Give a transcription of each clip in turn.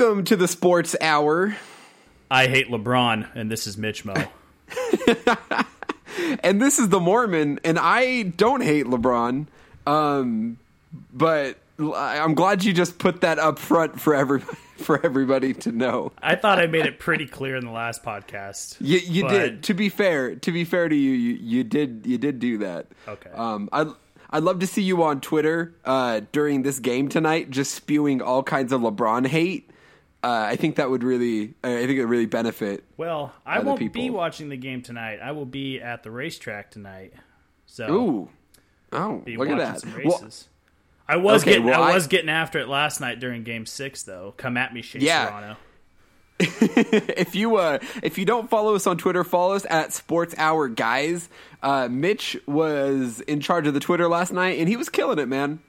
Welcome to the Sports Hour. I hate LeBron, and this is Mitch Mo. And this is the Mormon, and I don't hate LeBron, but I'm glad you just put that up front for everybody to know. I thought I made it pretty clear in the last podcast. You did. To be fair to you, you did do that. Okay. I'd love to see you on Twitter during this game tonight, just spewing all kinds of LeBron hate. I think it would really benefit. Well, I won't be watching the game tonight. I will be at the racetrack tonight. So, look at that! Some races. Well, I was getting after it last night during Game 6, though. Come at me, Shane Serrano. If you don't follow us on Twitter, follow us at SportsHourGuys. Mitch was in charge of the Twitter last night, and he was killing it, man.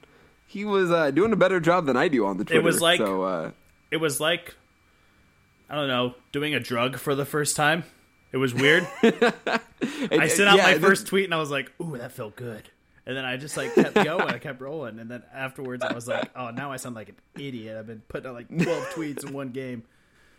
He was doing a better job than I do on the Twitter. It was like I don't know, doing a drug for the first time. It was weird. I sent out my first tweet, and I was like, "Ooh, that felt good." And then I just kept going, I kept rolling, and then afterwards I was like, "Oh, now I sound like an idiot. I've been putting out 12 tweets in one game."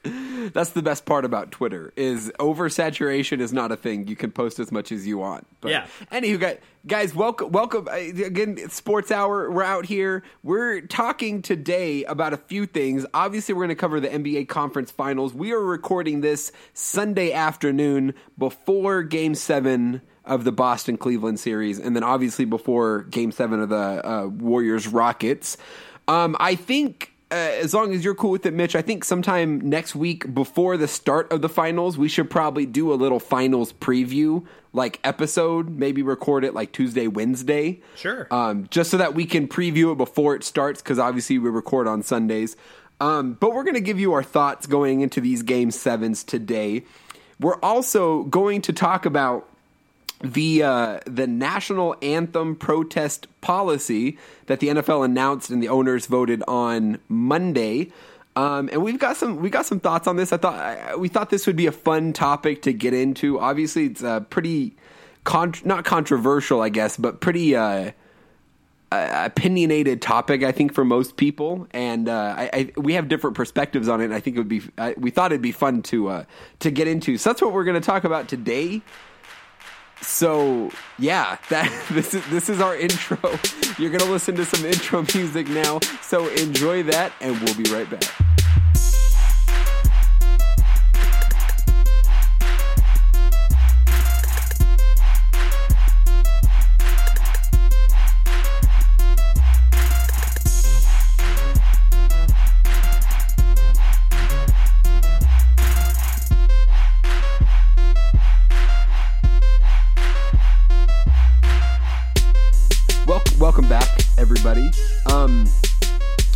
That's the best part about Twitter is oversaturation is not a thing. You can post as much as you want. But anywho, guys, welcome again. It's Sports Hour. We're out here. We're talking today about a few things. Obviously, we're going to cover the NBA Conference Finals. We are recording this Sunday afternoon before Game 7 of the Boston-Cleveland series, and then obviously before Game 7 of the Warriors-Rockets. I think... as long as you're cool with it, Mitch, I think sometime next week before the start of the finals, we should probably do a little finals preview episode, maybe record it Tuesday, Wednesday. Sure. Just so that we can preview it before it starts, because obviously we record on Sundays. But we're going to give you our thoughts going into these Game 7s today. We're also going to talk about the national anthem protest policy that the NFL announced and the owners voted on Monday, and we got some thoughts on this. We thought this would be a fun topic to get into. Obviously, it's a pretty not controversial, I guess, but pretty opinionated topic, I think, for most people, and we have different perspectives on it. And I think it would be we thought it'd be fun to get into. So that's what we're going to talk about today. So, this is our intro. You're going to listen to some intro music now, so enjoy that, and we'll be right back. Welcome back, everybody.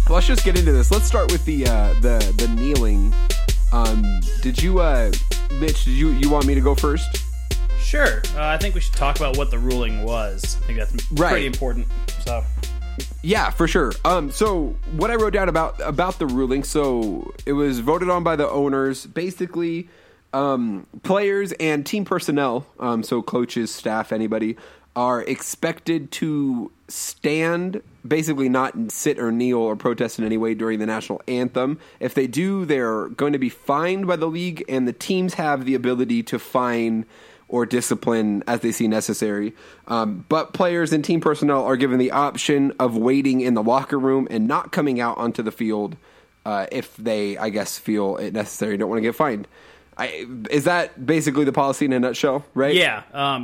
Let's just get into this. Let's start with the kneeling. Mitch, did you want me to go first? Sure. I think we should talk about what the ruling was. I think that's pretty important. So, yeah, for sure. So what I wrote down about the ruling. So it was voted on by the owners, basically, players and team personnel. So coaches, staff, anybody, are expected to stand, basically not sit or kneel or protest in any way during the national anthem. If they do, they're going to be fined by the league, and the teams have the ability to fine or discipline as they see necessary. But players and team personnel are given the option of waiting in the locker room and not coming out onto the field if they, I guess, feel it necessary, don't want to get fined. Is that basically the policy in a nutshell, right? Yeah.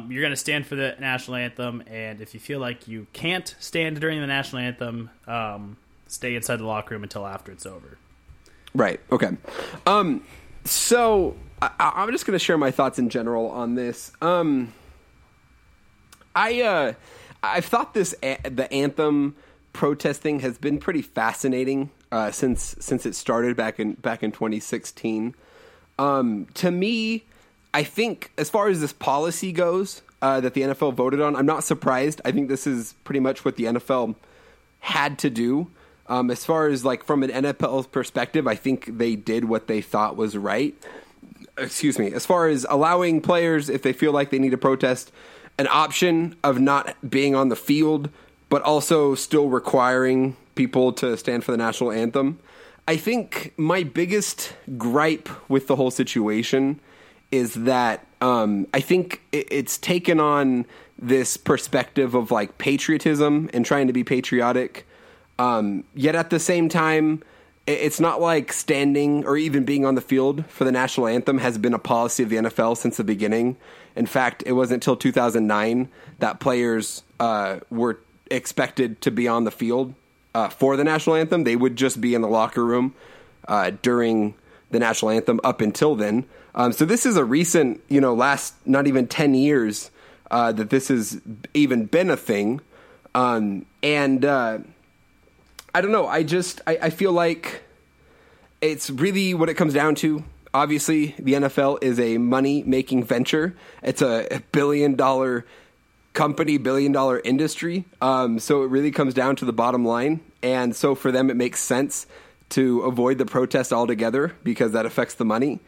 You're going to stand for the national anthem, and if you feel like you can't stand during the national anthem, stay inside the locker room until after it's over. Right. Okay. So I'm just going to share my thoughts in general on this. I've thought this the anthem protest thing has been pretty fascinating since it started back in 2016. To me, I think as far as this policy goes that the NFL voted on, I'm not surprised. I think this is pretty much what the NFL had to do. As far as from an NFL perspective, I think they did what they thought was right. Excuse me. As far as allowing players, if they feel like they need to protest, an option of not being on the field, but also still requiring people to stand for the national anthem. I think my biggest gripe with the whole situation is that I think it's taken on this perspective of like patriotism and trying to be patriotic. Yet at the same time, it's not like standing or even being on the field for the national anthem has been a policy of the NFL since the beginning. In fact, it wasn't until 2009 that players were expected to be on the field for the national anthem. They would just be in the locker room during the national anthem up until then. So this is a recent, last not even 10 years that this has even been a thing. I don't know. I feel like it's really what it comes down to. Obviously, the NFL is a money-making venture. It's a billion-dollar company, billion-dollar industry. So it really comes down to the bottom line. And so for them, it makes sense to avoid the protest altogether because that affects the money.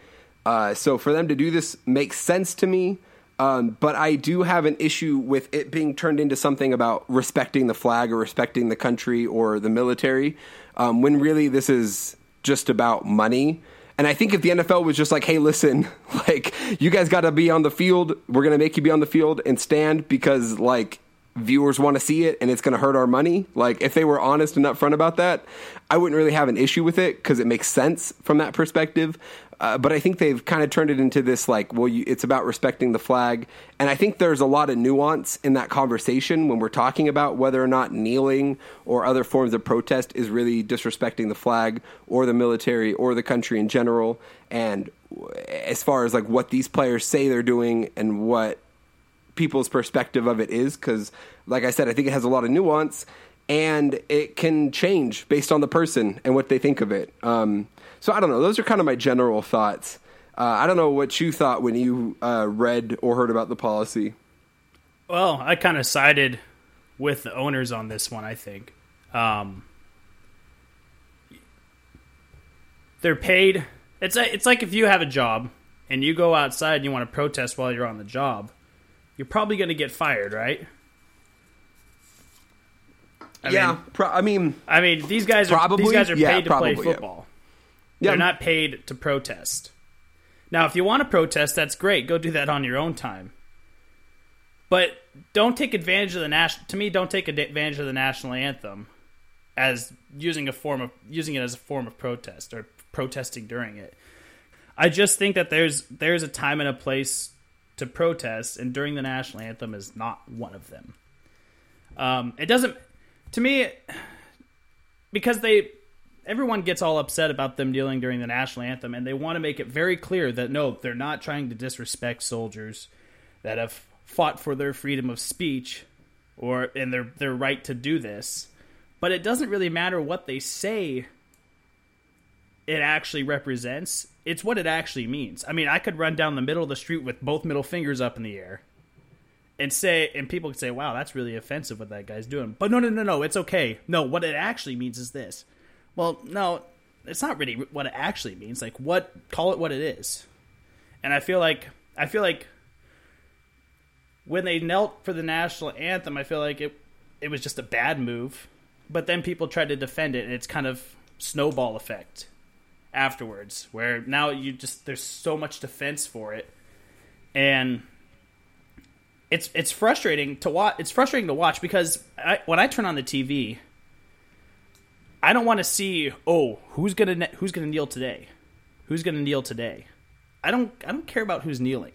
So for them to do this makes sense to me. But I do have an issue with it being turned into something about respecting the flag or respecting the country or the military, when really this is just about money. And I think if the NFL was just like, hey, listen, like, you guys got to be on the field. We're going to make you be on the field and stand because, like, viewers want to see it and it's going to hurt our money. Like, if they were honest and upfront about that, I wouldn't really have an issue with it because it makes sense from that perspective. But I think they've kind of turned it into this, like, well, it's about respecting the flag. And I think there's a lot of nuance in that conversation when we're talking about whether or not kneeling or other forms of protest is really disrespecting the flag or the military or the country in general. And as far as, like, what these players say they're doing and what people's perspective of it is, because, like I said, I think it has a lot of nuance. And it can change based on the person and what they think of it. So I don't know. Those are kind of my general thoughts. I don't know what you thought when you read or heard about the policy. Well, I kind of sided with the owners on this one, I think. They're paid. It's like if you have a job and you go outside and you want to protest while you're on the job, you're probably going to get fired, right? I mean, these guys are paid to play football. Yeah. They're not paid to protest. Now, if you want to protest, that's great. Go do that on your own time. But don't take advantage of the national. To me, don't take advantage of the national anthem as using it as a form of protest or protesting during it. I just think that there's a time and a place to protest, and during the national anthem is not one of them. It doesn't. To me, because everyone gets all upset about them kneeling during the national anthem, and they want to make it very clear that, no, they're not trying to disrespect soldiers that have fought for their freedom of speech and their right to do this. But it doesn't really matter what they say it actually represents. It's what it actually means. I mean, I could run down the middle of the street with both middle fingers up in the air and people could say, wow, that's really offensive what that guy's doing. But no, it's okay. No, what it actually means is this. Well, no, it's not really what it actually means. Like, call it what it is. And I feel like when they knelt for the national anthem, I feel like it was just a bad move. But then people tried to defend it, and it's kind of snowball effect afterwards, where now there's so much defense for it. And It's frustrating to watch. It's frustrating to watch because when I turn on the TV, I don't want to see who's gonna kneel today, who's gonna kneel today. I don't care about who's kneeling.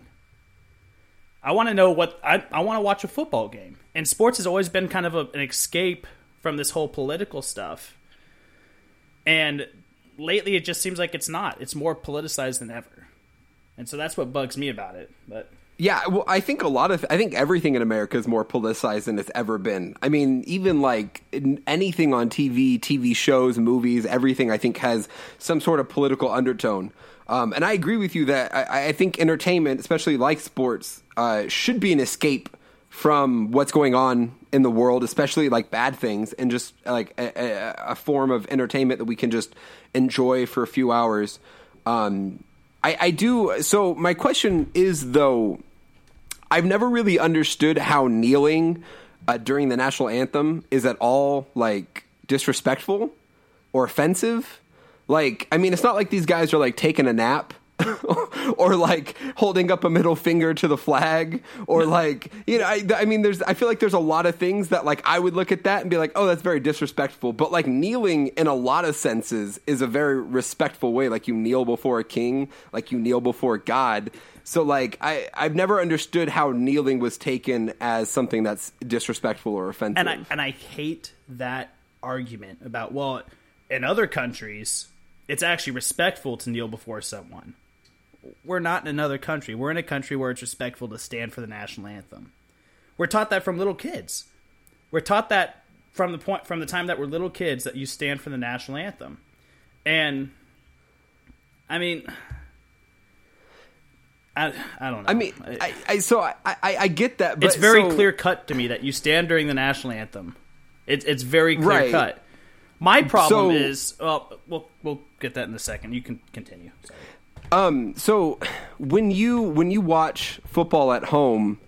I want to know what I want to watch a football game. And sports has always been kind of an escape from this whole political stuff. And lately, it just seems like it's not. It's more politicized than ever, and so that's what bugs me about it. But. Yeah, well, I think I think everything in America is more politicized than it's ever been. I mean, even like anything on TV shows, movies, everything I think has some sort of political undertone. And I agree with you that I think entertainment, especially like sports, should be an escape from what's going on in the world, especially like bad things, and just like a form of entertainment that we can just enjoy for a few hours. I do. So my question is, though, I've never really understood how kneeling during the national anthem is at all, like, disrespectful or offensive. Like, I mean, it's not like these guys are like taking a nap or like holding up a middle finger to the flag or like, you know, I mean, I feel like there's a lot of things that like I would look at that and be like, oh, that's very disrespectful. But like kneeling in a lot of senses is a very respectful way. Like you kneel before a king, like you kneel before God. So like I've never understood how kneeling was taken as something that's disrespectful or offensive. And I hate that argument about, well, in other countries, it's actually respectful to kneel before someone. We're not in another country. We're in a country where it's respectful to stand for the national anthem. We're taught that from little kids. We're taught that from the time that we're little kids that you stand for the national anthem. And I mean, I don't know. I mean, I get that. But it's very clear cut to me that you stand during the national anthem. It's very clear cut. My problem is, we'll get that in a second. You can continue. Sorry. So when you watch football at home,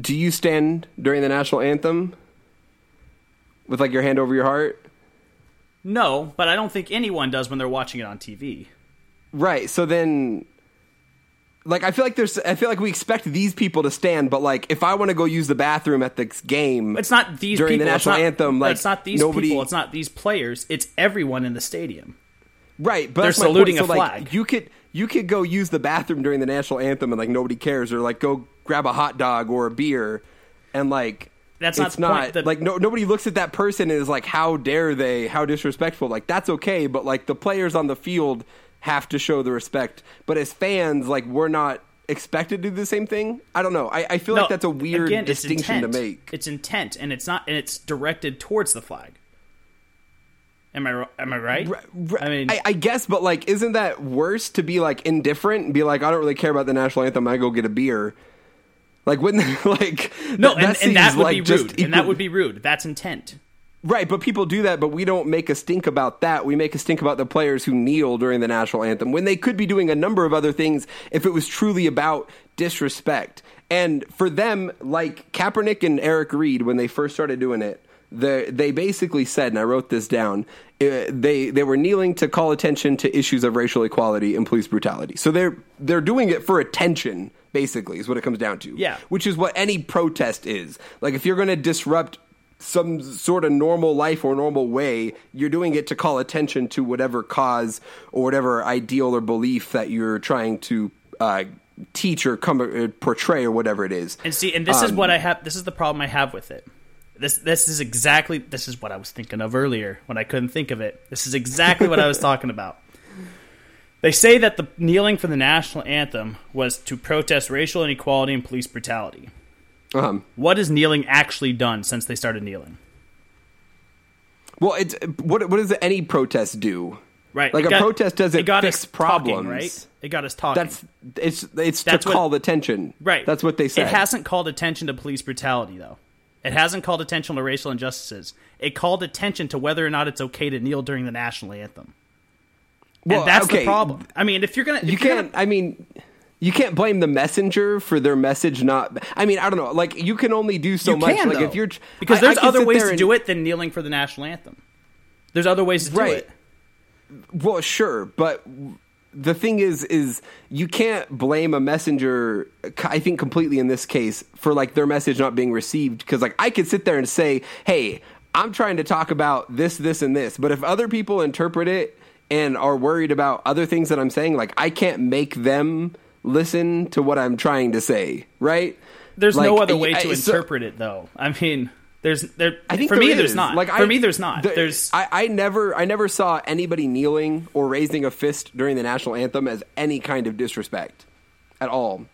do you stand during the national anthem with like your hand over your heart? No, but I don't think anyone does when they're watching it on TV. Right. So then like I feel like we expect these people to stand, but like if I want to go use the bathroom at the game, it's not these during people. The national anthem, like it's not these people, it's not these players, it's everyone in the stadium. Right, but they're saluting a flag. Like, you could go use the bathroom during the national anthem and like nobody cares, or like go grab a hot dog or a beer, and like that's not the point. Like nobody looks at that person and is like, how dare they? How disrespectful? Like that's okay, but like the players on the field have to show the respect. But as fans, like we're not expected to do the same thing. I don't know. I feel like that's a weird distinction to make. It's intent, and it's not, and it's directed towards the flag. Am I right? I mean, I guess, but like, isn't that worse to be like indifferent and be like, I don't really care about the national anthem. I go get a beer. Like, wouldn't like no, and that would like be rude. And that would be rude. That's intent, right? But people do that. But we don't make a stink about that. We make a stink about the players who kneel during the national anthem when they could be doing a number of other things if it was truly about disrespect. And for them, like Kaepernick and Eric Reid, when they first started doing it, They basically said, and I wrote this down, they were kneeling to call attention to issues of racial equality and police brutality. So they're doing it for attention, basically, is what it comes down to. Yeah. Which is what any protest is. Like, if you're going to disrupt some sort of normal life or normal way, you're doing it to call attention to whatever cause or whatever ideal or belief that you're trying to teach or portray or whatever it is. And see, and this is what I have. This is the problem I have with it. This is what I was thinking of earlier when I couldn't think of it. This is exactly what I was talking about. They say that the kneeling for the national anthem was to protest racial inequality and police brutality. What has kneeling actually done since they started kneeling? Well, it's what does any protest do? Right, like a protest doesn't fix problems. Talking, right? It got us talking. That's to call attention. Right, that's what they said. It hasn't called attention to police brutality though. It hasn't called attention to racial injustices. It called attention to whether or not it's okay to kneel during the national anthem. Well, and that's the problem. I mean, if you're going to... You can't blame the messenger for their message not... I mean, I don't know. Like, you can only do so much. Like, if you're, because there's other ways to do it than kneeling for the national anthem. There's other ways to do it. Well, sure, but... The thing is you can't blame a messenger, I think completely in this case, for like their message not being received. Because like I could sit there and say, hey, I'm trying to talk about this, this, and this. But if other people interpret it and are worried about other things that I'm saying, like I can't make them listen to what I'm trying to say, right? There's like, no other way to interpret it, though. I mean... There's not. I never saw anybody kneeling or raising a fist during the national anthem as any kind of disrespect at all.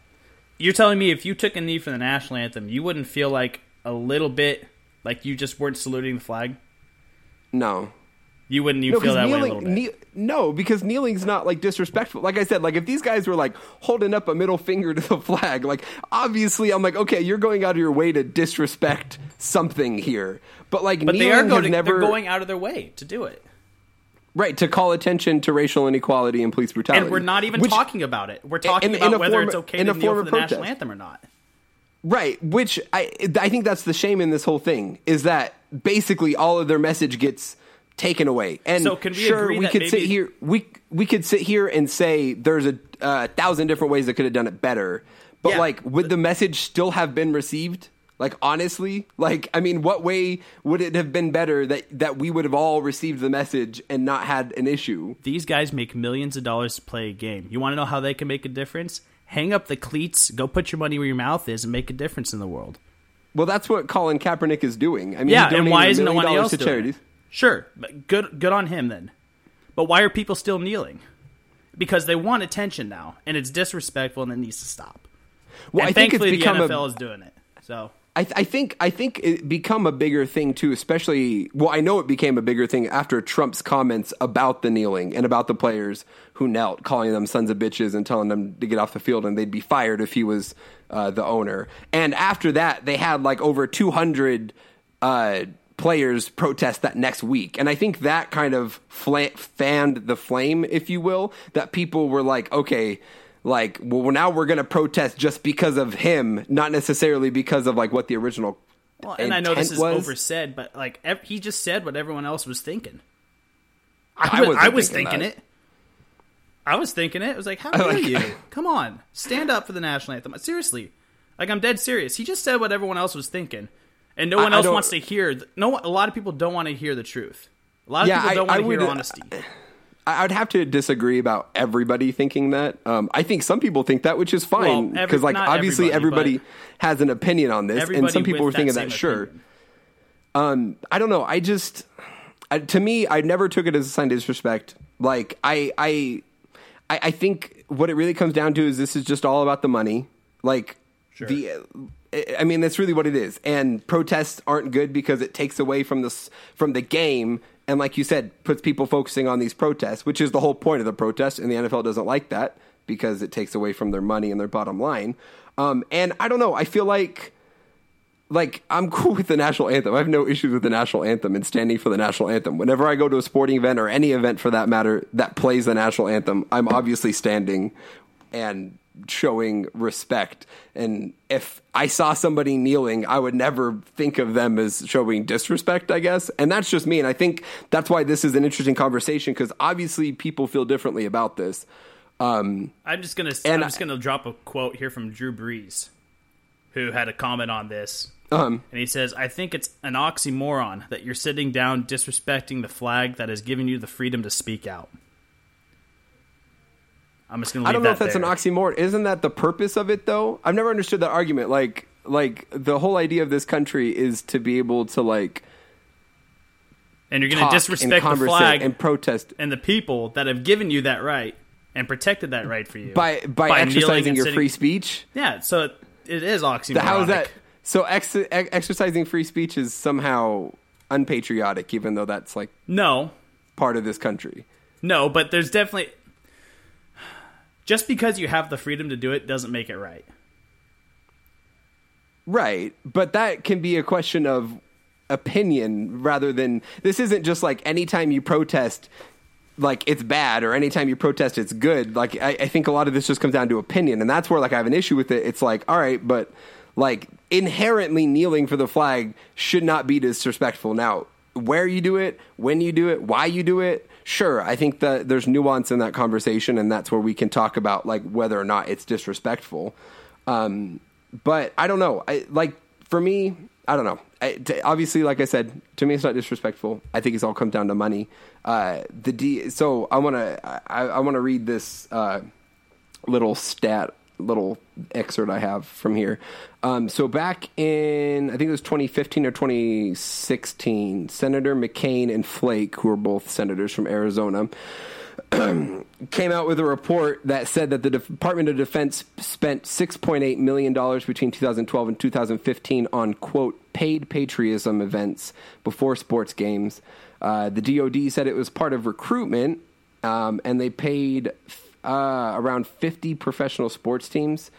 You're telling me if you took a knee for the national anthem, you wouldn't feel like a little bit like you just weren't saluting the flag? No. You wouldn't feel that way a little bit? No, because kneeling's not, like, disrespectful. Like I said, like, if these guys were, like, holding up a middle finger to the flag, like, obviously I'm like, okay, you're going out of your way to disrespect something here. But, like, but kneeling they're going out of their way to do it. Right, to call attention to racial inequality and police brutality. And we're not even talking about it. We're talking about whether it's okay to kneel for the national anthem or not. Right, which I think that's the shame in this whole thing, is that basically all of their message gets... taken away. And so can we agree we could maybe... sit here and say there's a thousand different ways that could have done it better. But like, would the message still have been received? Like, honestly, like, I mean, what way would it have been better that we would have all received the message and not had an issue? These guys make millions of dollars to play a game. You want to know how they can make a difference? Hang up the cleats, go put your money where your mouth is, and make a difference in the world. Well, that's what Colin Kaepernick is doing. I mean, yeah, and why isn't no one else doing it? Sure, but good on him then. But why are people still kneeling? Because they want attention now, and it's disrespectful, and it needs to stop. Well, I think it's become the NFL is doing it. So I think it become a bigger thing too, especially. Well, I know it became a bigger thing after Trump's comments about the kneeling and about the players who knelt, calling them sons of bitches and telling them to get off the field and they'd be fired if he was the owner. And after that, they had like over 200 players protest that next week. And I think that kind of fanned the flame, if you will, that people were like, okay. Like, well, now we're going to protest just because of him, not necessarily because of, like, what the original intent was. Well, and I know this is oversaid, but, like, he just said what everyone else was thinking. I was thinking it. It was like, how dare you? Come on. Stand up for the national anthem. Seriously. Like, I'm dead serious. He just said what everyone else was thinking. And no one else wants to hear. A lot of people don't want to hear the truth. A lot of people don't want to hear honesty. I'd have to disagree about everybody thinking that. I think some people think that, which is fine, because well, like obviously everybody has an opinion on this, and some people were thinking that. Sure, I don't know. To me, I never took it as a sign of disrespect. Like I think what it really comes down to is this is just all about the money. Like sure. I mean, that's really what it is. And protests aren't good because it takes away from the game. And like you said, puts people focusing on these protests, which is the whole point of the protest. And the NFL doesn't like that because it takes away from their money and their bottom line. And I don't know. I feel like I'm cool with the national anthem. I have no issues with the national anthem and standing for the national anthem. Whenever I go to a sporting event or any event for that matter that plays the national anthem, I'm obviously standing and showing respect. And if I saw somebody kneeling, I would never think of them as showing disrespect, I guess. And that's just me. And I think that's why this is an interesting conversation, because obviously people feel differently about this. I'm just gonna drop a quote here from Drew Brees, who had a comment on this, and he says, "I think it's an oxymoron that you're sitting down disrespecting the flag that has given you the freedom to speak out." I'm just gonna leave that. I don't know if that's an oxymoron. Isn't that the purpose of it, though? I've never understood that argument. Like the whole idea of this country is to be able to like, and you're going to disrespect the flag and protest and the people that have given you that right and protected that right for you by exercising your free speech. Yeah, so it is oxymoronic. How is that? So exercising free speech is somehow unpatriotic, even though that's like no part of this country. No, but there's definitely. Just because you have the freedom to do it doesn't make it right. Right, but that can be a question of opinion rather than... This isn't just like anytime you protest, like it's bad, or anytime you protest, it's good. Like I think a lot of this just comes down to opinion, and that's where like I have an issue with it. It's like, all right, but like inherently kneeling for the flag should not be disrespectful. Now, where you do it, when you do it, why you do it, sure, I think that there's nuance in that conversation, and that's where we can talk about like whether or not it's disrespectful. But I don't know. For me, I don't know. Obviously, like I said, to me, it's not disrespectful. I think it's all comes down to money. So I want to read this little excerpt I have from here. So back in, I think it was 2015 or 2016, Senator McCain and Flake, who are both senators from Arizona, came out with a report that said that the Department of Defense spent $6.8 million between 2012 and 2015 on, quote, paid patriotism events before sports games. The DOD said it was part of recruitment, and they paid around 50 professional sports teams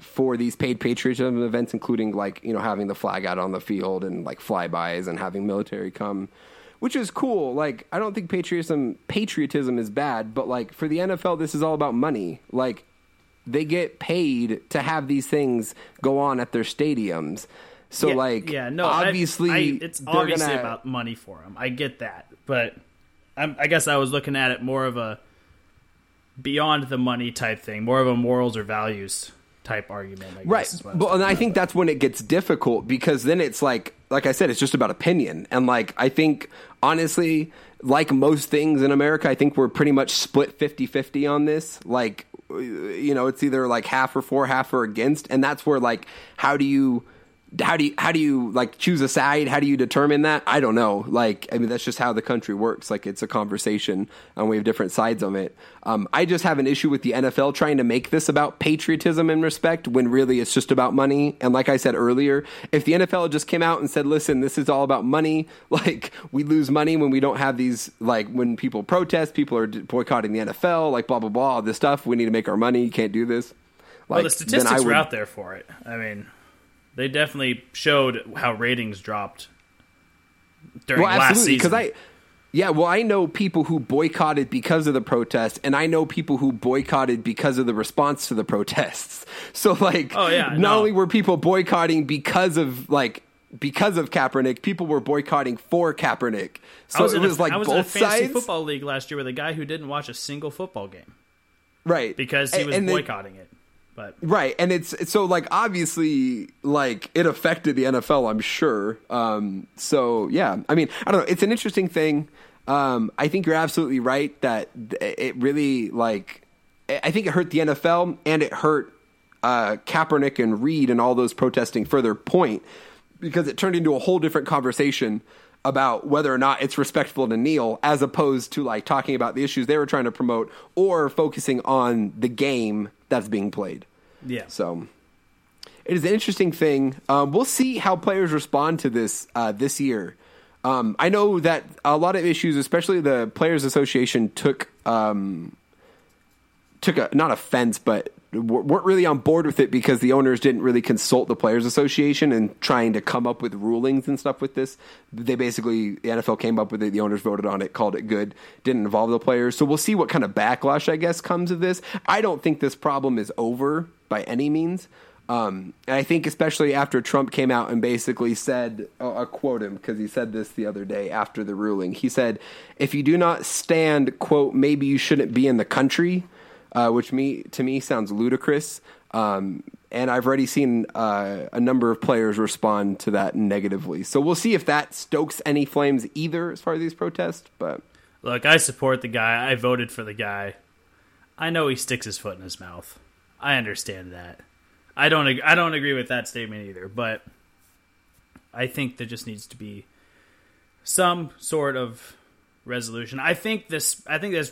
for these paid patriotism events, including like, you know, having the flag out on the field and like flybys and having military come, which is cool. Like, I don't think patriotism is bad, but like for the NFL, this is all about money. Like they get paid to have these things go on at their stadiums. So, yeah, like, yeah, no, obviously, it's obviously gonna... about money for him. I get that. But I guess I was looking at it more of a beyond the money type thing, more of a morals or values type argument. I guess, right. Well, and I think that's when it gets difficult, because then it's like I said, it's just about opinion. And, like, I think, honestly, like most things in America, I think we're pretty much split 50-50 on this. Like, you know, it's either like half or for, half or against. And that's where, like, how do you like choose a side? How do you determine that? I don't know. Like, I mean, that's just how the country works. Like, it's a conversation and we have different sides on it. I just have an issue with the NFL trying to make this about patriotism and respect when really it's just about money. And like I said earlier, if the NFL just came out and said, listen, this is all about money. Like, we lose money when we don't have these, like, when people protest, people are boycotting the NFL, like, blah, blah, blah, all this stuff. We need to make our money. You can't do this. Like, well, the statistics were out there for it. I mean... They definitely showed how ratings dropped during last season. Well, I know people who boycotted because of the protests, and I know people who boycotted because of the response to the protests. So, like, not only were people boycotting because of Kaepernick, people were boycotting for Kaepernick. So it was like both sides. I was in a fantasy football league last year with a guy who didn't watch a single football game. Right. Because he was boycotting it. But. Right, and it's so, like, obviously, like, it affected the NFL, I'm sure. So, yeah, I mean, I don't know. It's an interesting thing. I think you're absolutely right that it really, like, I think it hurt the NFL and it hurt Kaepernick and Reid and all those protesting for their point, because it turned into a whole different conversation about whether or not it's respectful to kneel, as opposed to, like, talking about the issues they were trying to promote or focusing on the game that's being played. Yeah. So it is an interesting thing. We'll see how players respond to this this year. I know that a lot of issues, especially the Players Association, took not offense, but weren't really on board with it because the owners didn't really consult the Players Association in trying to come up with rulings and stuff with this. They basically, the NFL came up with it, the owners voted on it, called it good, didn't involve the players. So we'll see what kind of backlash, I guess, comes of this. I don't think this problem is over by any means. And I think especially after Trump came out and basically said, I'll quote him because he said this the other day after the ruling. He said, if you do not stand, quote, maybe you shouldn't be in the country. Which to me sounds ludicrous. And I've already seen a number of players respond to that negatively. So we'll see if that stokes any flames either as far as these protests. But look, I support the guy. I voted for the guy. I know he sticks his foot in his mouth. I understand that. I don't agree with that statement either. But I think there just needs to be some sort of resolution. I think this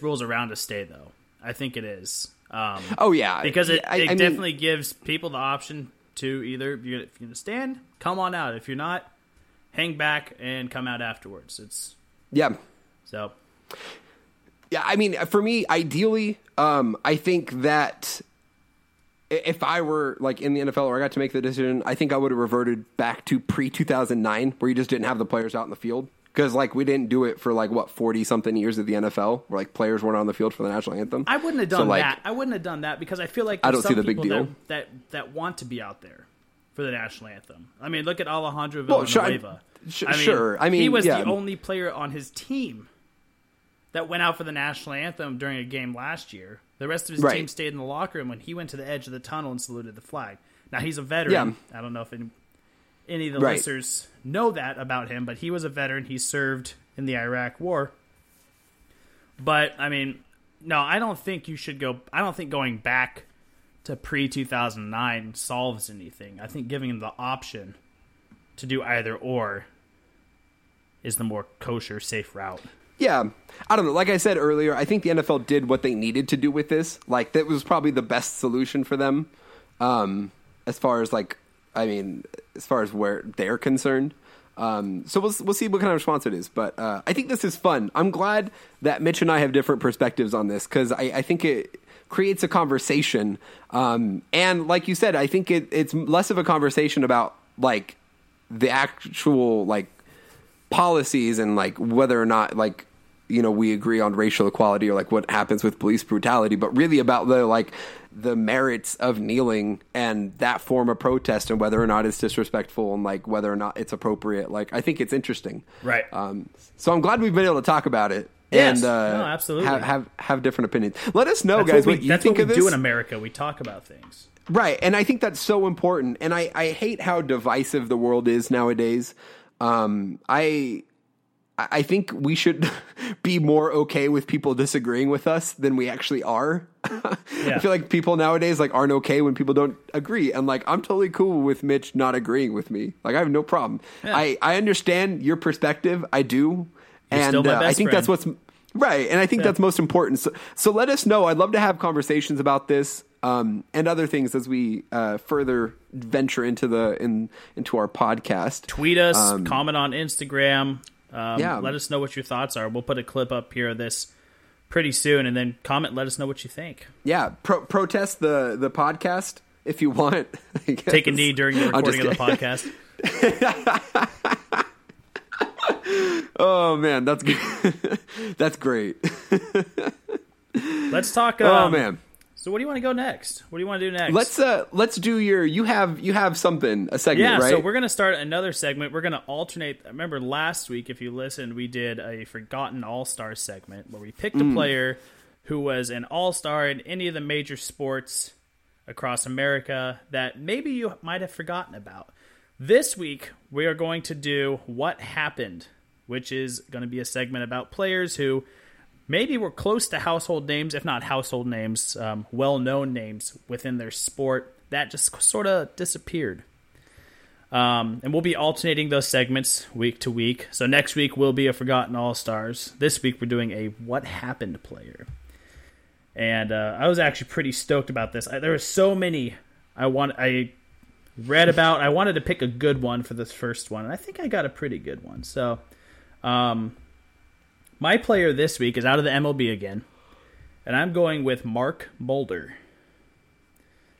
rule's around to stay, though. I think it is. Because it definitely gives people the option to either, if you're going to stand, come on out. If you're not, hang back and come out afterwards. I mean, for me, ideally, I think that if I were, like, in the NFL or I got to make the decision, I think I would have reverted back to pre-2009, where you just didn't have the players out in the field. Because, like, we didn't do it for, like, what, 40-something years of the NFL, where, like, players weren't on the field for the national anthem. I wouldn't have done that. I wouldn't have done that because I feel like there's some people that want to be out there for the national anthem. I mean, look at Alejandro Villanueva. He was the only player on his team that went out for the national anthem during a game last year. The rest of his team stayed in the locker room when he went to the edge of the tunnel and saluted the flag. Now, he's a veteran. Yeah. I don't know if any of the listeners know that about him, but he was a veteran. He served in the Iraq War. But, I mean, no, I don't think you should go... I don't think going back to pre-2009 solves anything. I think giving him the option to do either or is the more kosher, safe route. Yeah, I don't know. Like I said earlier, I think the NFL did what they needed to do with this. Like, that was probably the best solution for them as far as, like... I mean, as far as where they're concerned. So we'll see what kind of response it is. But I think this is fun. I'm glad that Mitch and I have different perspectives on this, because I think it creates a conversation. And like you said, I think it's less of a conversation about, like, the actual, like, policies and, like, whether or not, like, you know, we agree on racial equality or like what happens with police brutality, but really about the like the merits of kneeling and that form of protest and whether or not it's disrespectful and like whether or not it's appropriate. Like, I think it's interesting. Right. So I'm glad we've been able to talk about it. Yes. And no, absolutely. Have different opinions. Let us know, guys, what you think of this. That's what we do in America. We talk about things. Right. And I think that's so important. And I hate how divisive the world is nowadays. I think we should be more okay with people disagreeing with us than we actually are. Yeah. I feel like people nowadays like aren't okay when people don't agree. And like, I'm totally cool with Mitch not agreeing with me. Like, I have no problem. Yeah. I understand your perspective. I do. You're and I think that's what's right. And I think that's most important. So let us know. I'd love to have conversations about this and other things as we further venture into into our podcast. Tweet us, comment on Instagram. Let us know what your thoughts are. We'll put a clip up here of this pretty soon, and then comment. Let us know what you think. Yeah, protest the podcast if you want. Take a knee during the recording of the podcast. Oh man, that's good. That's great. Let's talk. Oh man. So, what do you want to go next? What do you want to do next? Let's do your. You have something a segment, right? Yeah. So we're gonna start another segment. We're gonna alternate. Remember last week, if you listened, we did a forgotten all-star segment where we picked a player who was an all-star in any of the major sports across America that maybe you might have forgotten about. This week we are going to do What Happened, which is going to be a segment about players who maybe were close to household names, if not household names, well-known names within their sport that just sort of disappeared. And we'll be alternating those segments week to week. So next week will be a Forgotten All-Stars. This week we're doing a What Happened player. And I was actually pretty stoked about this. There were so many I read about. I wanted to pick a good one for this first one, and I think I got a pretty good one. So my player this week is out of the MLB again, and I'm going with Mark Mulder.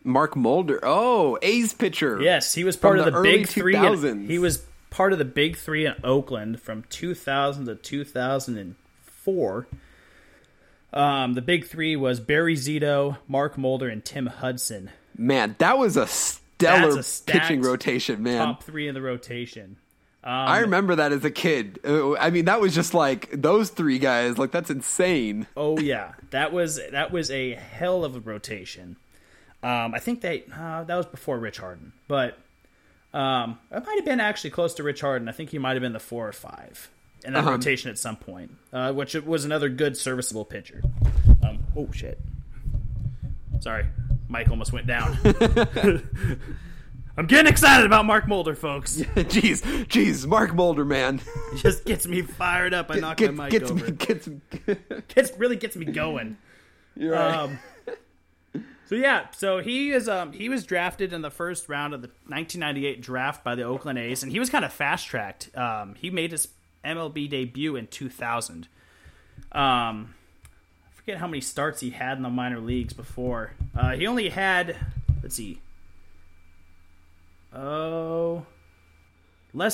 Mark Mulder. Oh, A's pitcher. Yes, he was part of the big 2000s. Three. He was part of the big three in Oakland from 2000 to 2004. The big three was Barry Zito, Mark Mulder, and Tim Hudson. Man, that was a stellar pitching rotation, man. Top three in the rotation. I remember that as a kid. I mean, that was just like those three guys. Like, that's insane. Oh yeah, that was a hell of a rotation. I think that was before Rich Harden, but it might have been actually close to Rich Harden. I think he might have been the 4 or 5 in that rotation at some point, which was another good serviceable pitcher. Oh shit! Sorry, Mike almost went down. I'm getting excited about Mark Mulder, folks. Jeez, Mark Mulder, man. It just gets me fired up. I knock my mic over. Really gets me going. You're right. So he was drafted in the first round of the 1998 draft by the Oakland A's, and he was kind of fast-tracked. He made his MLB debut in 2000. I forget how many starts he had in the minor leagues before. He only had, let's see, less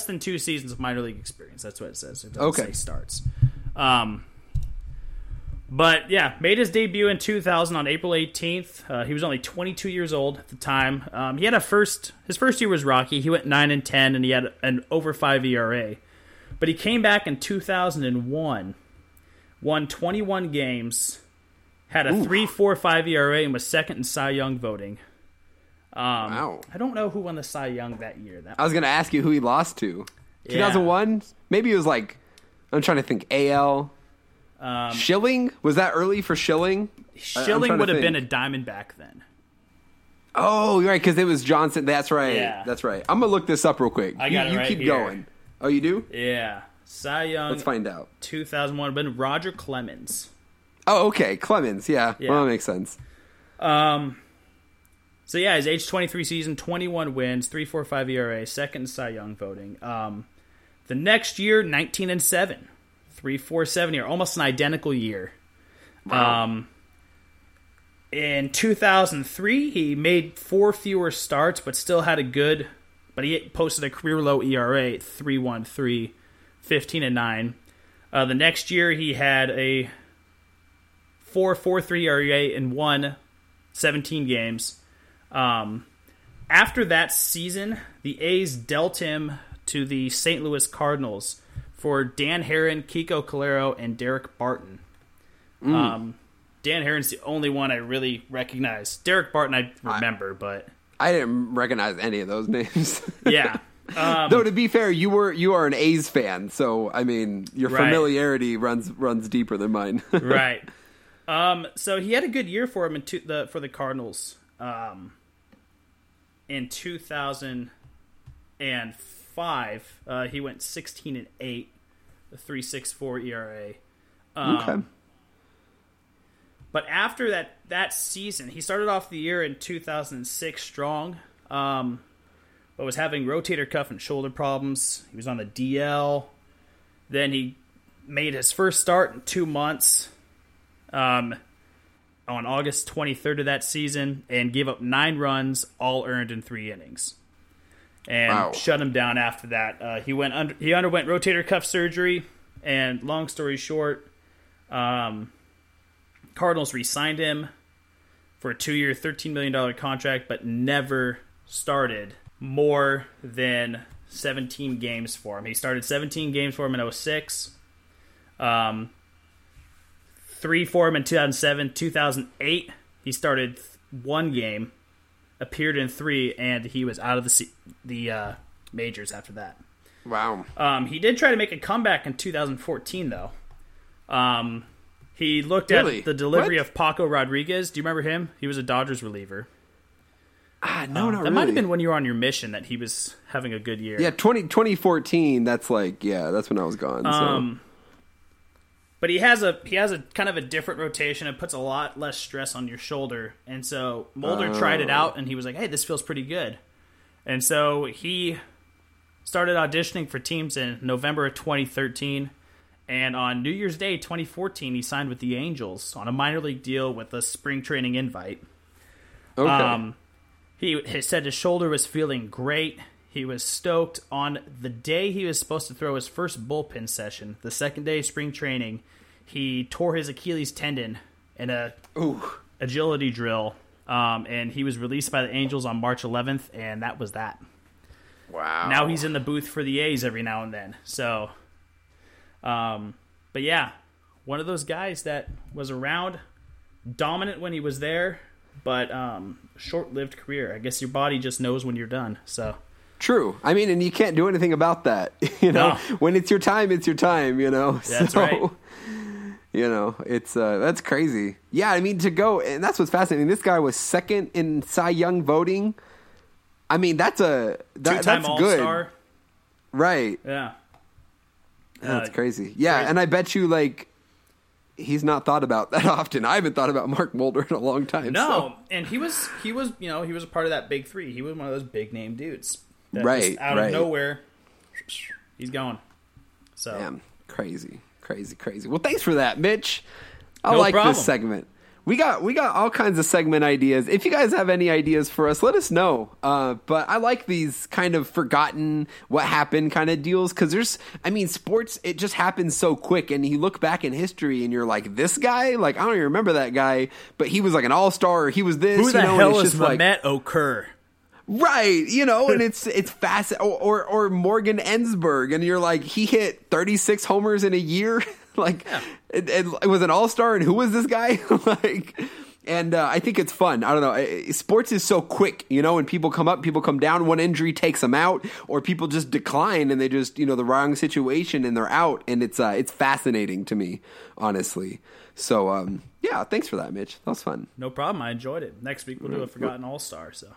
than 2 seasons of minor league experience. That's what it says. It doesn't say starts. But yeah, made his debut in 2000 on April 18th. He was only 22 years old at the time. He had his first year was rocky. He went 9-10, and he had an over 5 ERA. But he came back in 2001, won 21 games, had a 3.45 ERA, and was second in Cy Young voting. Wow. I don't know who won the Cy Young that year. I was going to ask you who he lost to. 2001? Maybe it was like, I'm trying to think, AL. Schilling? Was that early for Schilling? Schilling would have been a Diamondback then. Oh, you're right, because it was Johnson. That's right. Yeah. That's right. I'm going to look this up real quick. I got you right keep here. Going. Oh, you do? Yeah. Cy Young. Let's find out. 2001 would have been Roger Clemens. Oh, okay. Clemens, yeah. Well, that makes sense. So, yeah, his age 23 season, 21 wins, 3.45 ERA, second in Cy Young voting. The next year, 19-7, 3.47 ERA, almost an identical year. Wow. In 2003, he made 4 fewer starts, but still had but he posted a career low ERA, 3.13, 15-9. The next year, he had a 4.43 ERA and won 17 games. After that season, the A's dealt him to the St. Louis Cardinals for Dan Heron, Kiko Calero, and Daric Barton. Dan Heron's the only one I really recognize. Daric Barton I remember, but... I didn't recognize any of those names. Yeah. Though, to be fair, you are an A's fan, so, I mean, your familiarity runs deeper than mine. Right. So he had a good year for him for the Cardinals in 2005. He went 16-8, a 3.64 ERA. Okay. But after that season, he started off the year in 2006 strong, but was having rotator cuff and shoulder problems. He was on the DL. Then he made his first start in 2 months on August 23rd of that season and gave up 9 runs, all earned in 3 innings. And shut him down after that. He underwent rotator cuff surgery, and long story short, Cardinals re-signed him for a 2-year, $13 million contract, but never started more than 17 games for him. He started 17 games for him in 2006, 3 for him in 2007. 2008, he started 1 game, appeared in 3, and he was out of the majors after that. Wow. He did try to make a comeback in 2014, though. He looked at the delivery of Paco Rodriguez. Do you remember him? He was a Dodgers reliever. No, not really. That might have been when you were on your mission that he was having a good year. Yeah, 2014, that's like, yeah, that's when I was gone. But he has a kind of a different rotation. It puts a lot less stress on your shoulder. And so Mulder tried it out, and he was like, hey, this feels pretty good. And so he started auditioning for teams in November of 2013. And on New Year's Day 2014, he signed with the Angels on a minor league deal with a spring training invite. Okay. He said his shoulder was feeling great. He was stoked. On the day he was supposed to throw his first bullpen session, the second day of spring training, he tore his Achilles tendon in a agility drill, and he was released by the Angels on March 11th, and that was that. Wow. Now he's in the booth for the A's every now and then, so... but yeah, one of those guys that was around, dominant when he was there, but short-lived career. I guess your body just knows when you're done. So true. I mean, and you can't do anything about that. You know, no. When it's your time, it's your time. You know, that's so, right. You know, it's that's crazy. Yeah, I mean, to go, and that's what's fascinating. This guy was second in Cy Young voting. I mean, that's All-Star. Good, right? Yeah. That's crazy. Yeah, crazy. And I bet you, like, he's not thought about that often. I haven't thought about Mark Mulder in a long time. No, so. And he was, you know, he was a part of that big three. He was one of those big-name dudes. Right, out of nowhere, he's going. So. Damn, crazy. Well, thanks for that, Mitch. No problem. This segment. We got all kinds of segment ideas. If you guys have any ideas for us, let us know. But I like these kind of forgotten what happened kind of deals, because sports, it just happens so quick, and you look back in history and you're like, this guy, like, I don't even remember that guy, but he was like an all-star, or he was this. Who the hell is Mehmet Okur? Right, you know, and it's fast. Or Morgan Ensberg, and you're like, he hit 36 homers in a year. Like, yeah. It was an all-star, and who was this guy? I think it's fun. I don't know. Sports is so quick, you know, and people come up, people come down, one injury takes them out, or people just decline, and they just, you know, the wrong situation, and they're out, and it's fascinating to me, honestly. So, yeah, thanks for that, Mitch. That was fun. No problem. I enjoyed it. Next week, we'll do a forgotten all-star, so.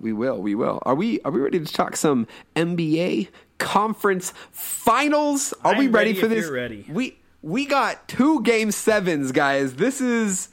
We will. Are we ready to talk some NBA conference finals? Are we ready for this? You're ready. We got 2 Game 7s, guys. This is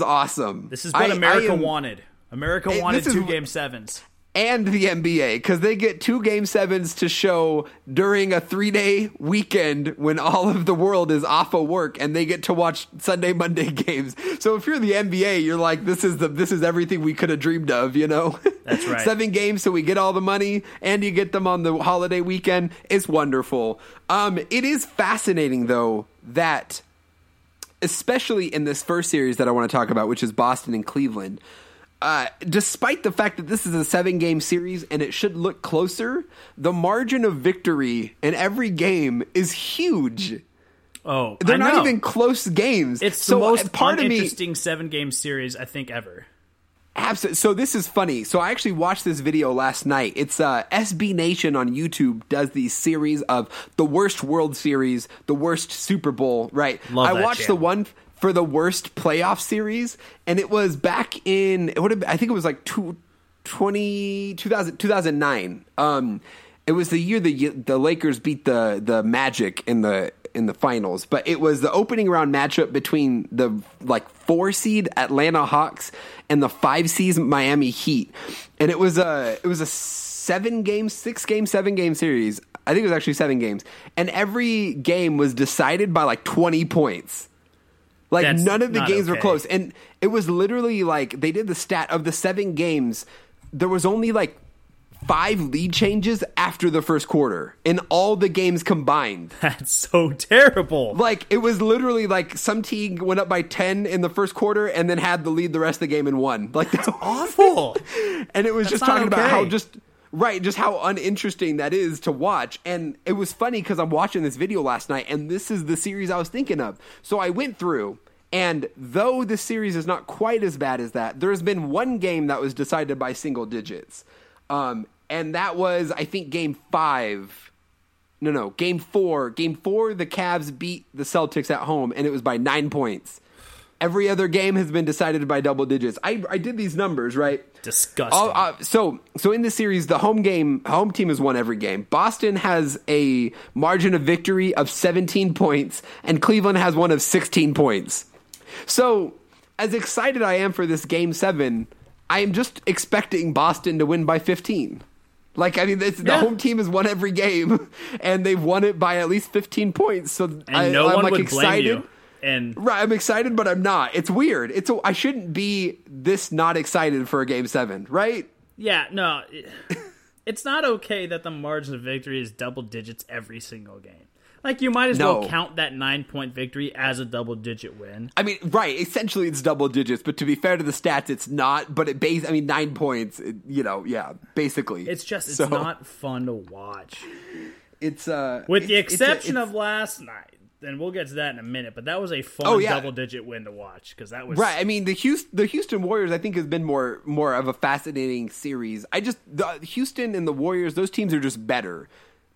awesome. This is what America wanted. America wanted 2 Game 7s. and the NBA, because they get two Game 7s to show during a 3-day weekend when all of the world is off of work, and they get to watch Sunday, Monday games. So if you're the NBA, you're like, this is everything we could have dreamed of, you know? That's right. 7 games, so we get all the money, and you get them on the holiday weekend. It's wonderful. It is fascinating, though, that especially in this first series that I want to talk about, which is Boston and Cleveland, despite the fact that this is a 7-game series and it should look closer, the margin of victory in every game is huge. Oh, they're not even close games. It's so the most uninteresting 7-game series I think ever. Absolutely. So this is funny. So I actually watched this video last night. It's SB Nation on YouTube does these series of the worst World Series, the worst Super Bowl. Right. Love that I watched channel. The one for the worst playoff series, and it was back in, it would have, I think it was like 2009. It was the year the Lakers beat the Magic in the finals, but it was the opening round matchup between the 4 seed Atlanta Hawks and the 5 seed Miami Heat, and it was a 7-game series. I think it was actually 7 games, and every game was decided by 20 points. That's none of the games were close, and it was literally they did the stat of the 7 games. There was only 5 lead changes after the first quarter in all the games combined. That's so terrible. It was literally some team went up by 10 in the first quarter and then had the lead the rest of the game and won. That's awful. And it was just talking about how just how uninteresting that is to watch. And it was funny because I'm watching this video last night, and this is the series I was thinking of. So I went through, and though this series is not quite as bad as that, there's been one game that was decided by single digits. And that was, I think, game 4. Game 4, the Cavs beat the Celtics at home, and it was by 9 points. Every other game has been decided by double digits. I did these numbers, right? Disgusting. So in this series, the home team has won every game. Boston has a margin of victory of 17 points, and Cleveland has one of 16 points. So as excited I am for this Game 7, I am just expecting Boston to win by 15. The home team has won every game, and they've won it by at least 15 points. So I'm excited. Blame you. Right, I'm excited, but I'm not. It's weird. I shouldn't be this not excited for a Game 7, right? Yeah, no. It's not okay that the margin of victory is double digits every single game. You might as well count that 9-point victory as a double-digit win. I mean, right, essentially it's double digits, but to be fair to the stats, it's not. But 9 points, basically. It's just, it's not fun to watch. It's with the exception of last night. And we'll get to that in a minute, but that was a fun double-digit win to watch because that was right. I mean, the Houston Warriors, I think, has been more of a fascinating series. The Houston and the Warriors; those teams are just better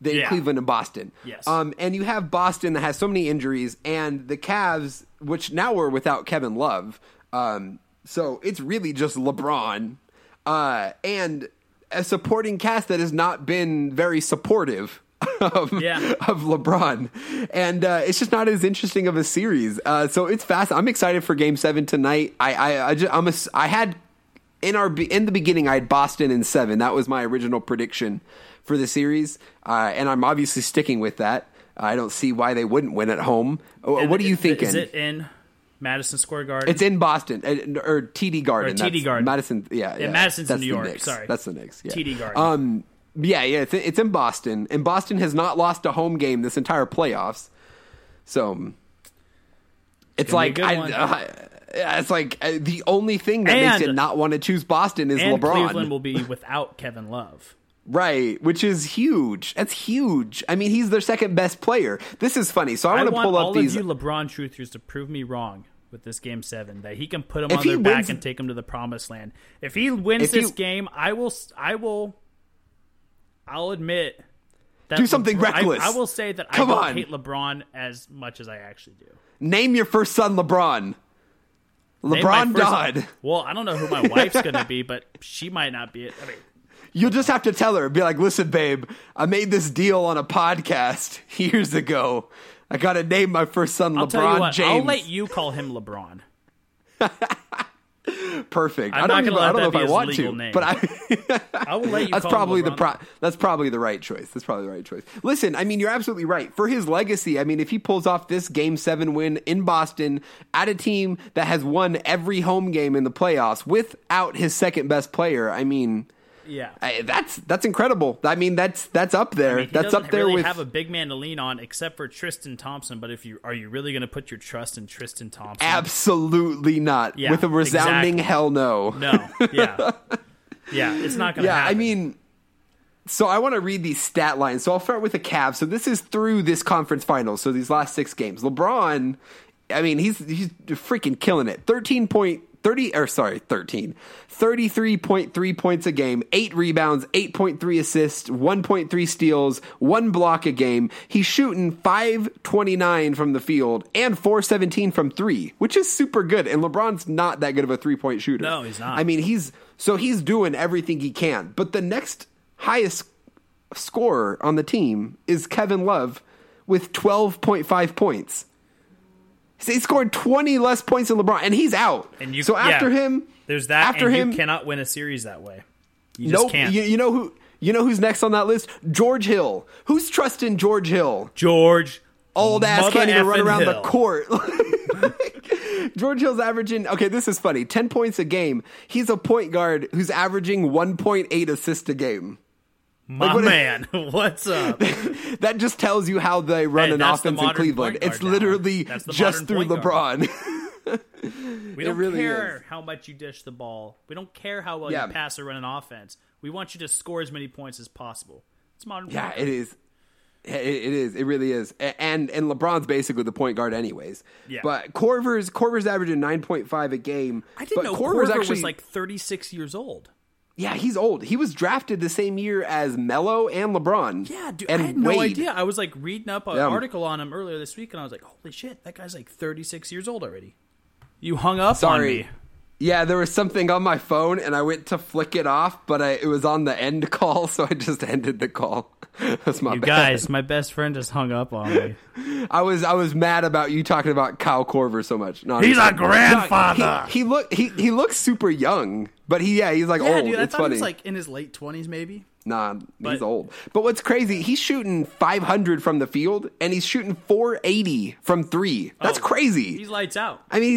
than Cleveland and Boston. Yes, and you have Boston that has so many injuries, and the Cavs, which now are without Kevin Love, so it's really just LeBron and a supporting cast that has not been very supportive. Of LeBron, and it's just not as interesting of a series. So it's fast. I'm excited for Game 7 tonight. In the beginning I had Boston in 7. That was my original prediction for the series, and I'm obviously sticking with that. I don't see why they wouldn't win at home. And what are you thinking? Is it in Madison Square Garden? It's in Boston or TD Garden. Or TD Garden. Madison. Yeah. Madison's in New York. Knicks. Sorry, that's the Knicks. Yeah. TD Garden. Yeah, it's in Boston, and Boston has not lost a home game this entire playoffs. So it's the only thing that makes you not want to choose Boston is LeBron. Cleveland will be without Kevin Love, right? Which is huge. That's huge. I mean, he's their second best player. This is funny. So I want to pull up these. I want all of you LeBron truthers to prove me wrong with this Game 7, that he can put him on their back and take him to the promised land. If he wins this game, I'll admit that do something reckless. I will say that I don't hate LeBron as much as I actually do. Name your first son LeBron. LeBron Dodd. Well, I don't know who my wife's going to be, but she might not be it. I mean, you'll just have to tell her. Be like, listen, babe, I made this deal on a podcast years ago. I got to name my first son LeBron James. I'll let you call him LeBron. perfect. I don't know if I want to. But I will let you. That's probably the right choice. That's probably the right choice. Listen, I mean, you're absolutely right. For his legacy, I mean, if he pulls off this Game 7 win in Boston at a team that has won every home game in the playoffs without his second best player, I mean, yeah, that's incredible. I mean, that's up there. I mean, that's up there really with have a big man to lean on, except for Tristan Thompson. But if are you really going to put your trust in Tristan Thompson? Absolutely not. Yeah, with a resounding exactly. Hell no. No. Yeah. Yeah. It's not going to happen. I mean, so I want to read these stat lines. So I'll start with the Cavs. So this is through this conference finals. So these last 6 games, LeBron. I mean, he's freaking killing it. 33.3 points a game, 8 rebounds, 8.3 assists, 1.3 steals, 1 block a game. He's shooting 529 from the field and 417 from 3, which is super good. And LeBron's not that good of a 3-point shooter. No, he's not. I mean, he's doing everything he can. But the next highest scorer on the team is Kevin Love with 12.5 points. He scored 20 less points than LeBron, and he's out. And you, so after him, there's that. After him, you cannot win a series that way. You just can't. You know who's next on that list? George Hill. Who's trusting George Hill? George, old ass can't even run around the court. George Hill's averaging, okay, this is funny, 10 points a game. He's a point guard who's averaging 1.8 assists a game. My man, what's up? That just tells you how they run an offense in Cleveland. It's literally just through LeBron. We don't care how much you dish the ball. We don't care how well you pass or run an offense. We want you to score as many points as possible. It's modern. Yeah, it is. It is. It really is. And LeBron's basically the point guard anyways. Yeah. But Korver's averaging 9.5 a game. I didn't know Korver was like 36 years old. Yeah, he's old. He was drafted the same year as Melo and LeBron. Yeah, dude, I had no idea. I was like reading up an article on him earlier this week, and I was like, holy shit, that guy's like 36 years old already. You hung up on me. Yeah, there was something on my phone, and I went to flick it off, but it was on the end call, so I just ended the call. That's my bad. You guys, my best friend just hung up on me. I was mad about you talking about Kyle Korver so much. No, he's our grandfather. He looks super young. But he's old. Dude, it's funny. He's like in his late 20s, maybe. Nah, he's old. But what's crazy? He's shooting 500 from the field, and he's shooting 480 from 3. That's crazy. He's lights out. I mean,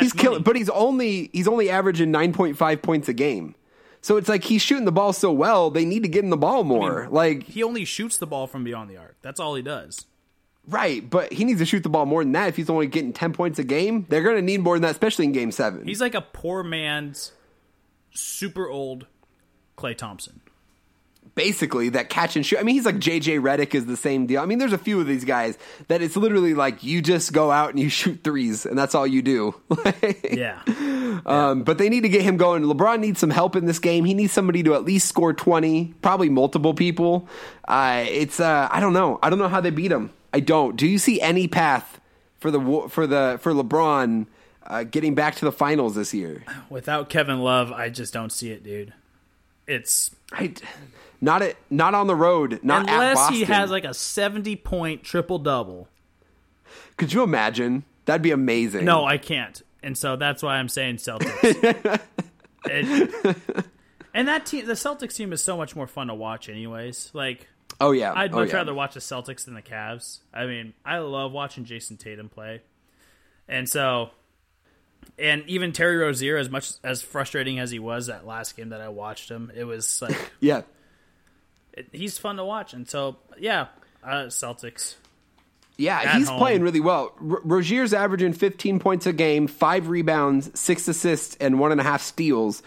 he's killing. But he's only averaging 9.5 points a game. So it's like he's shooting the ball so well, they need to get him the ball more. I mean, like he only shoots the ball from beyond the arc. That's all he does. Right, but he needs to shoot the ball more than that. If he's only getting 10 points a game, they're going to need more than that, especially in Game 7. He's like a poor man's super old Clay Thompson. Basically, that catch and shoot. I mean, he's like J.J. Redick is the same deal. I mean, there's a few of these guys that it's literally like you just go out and you shoot threes, and that's all you do. Yeah. But they need to get him going. LeBron needs some help in this game. He needs somebody to at least score 20, probably multiple people. I don't know. I don't know how they beat him. I don't. Do you see any path for LeBron getting back to the finals this year? Without Kevin Love, I just don't see it, dude. It's not on the road, not unless at Boston. He has like a 70-point triple-double. Could you imagine? That'd be amazing. No, I can't. And so that's why I'm saying Celtics. And that team, the Celtics team, is so much more fun to watch anyways. Like, oh yeah, I'd much rather watch the Celtics than the Cavs. I mean, I love watching Jason Tatum play. And so... And even Terry Rozier, as much as frustrating as he was that last game that I watched him, it was like, yeah, he's fun to watch. And so, yeah, Celtics. Yeah, he's playing really well. Rozier's averaging 15 points a game, 5 rebounds, 6 assists, and 1.5 steals.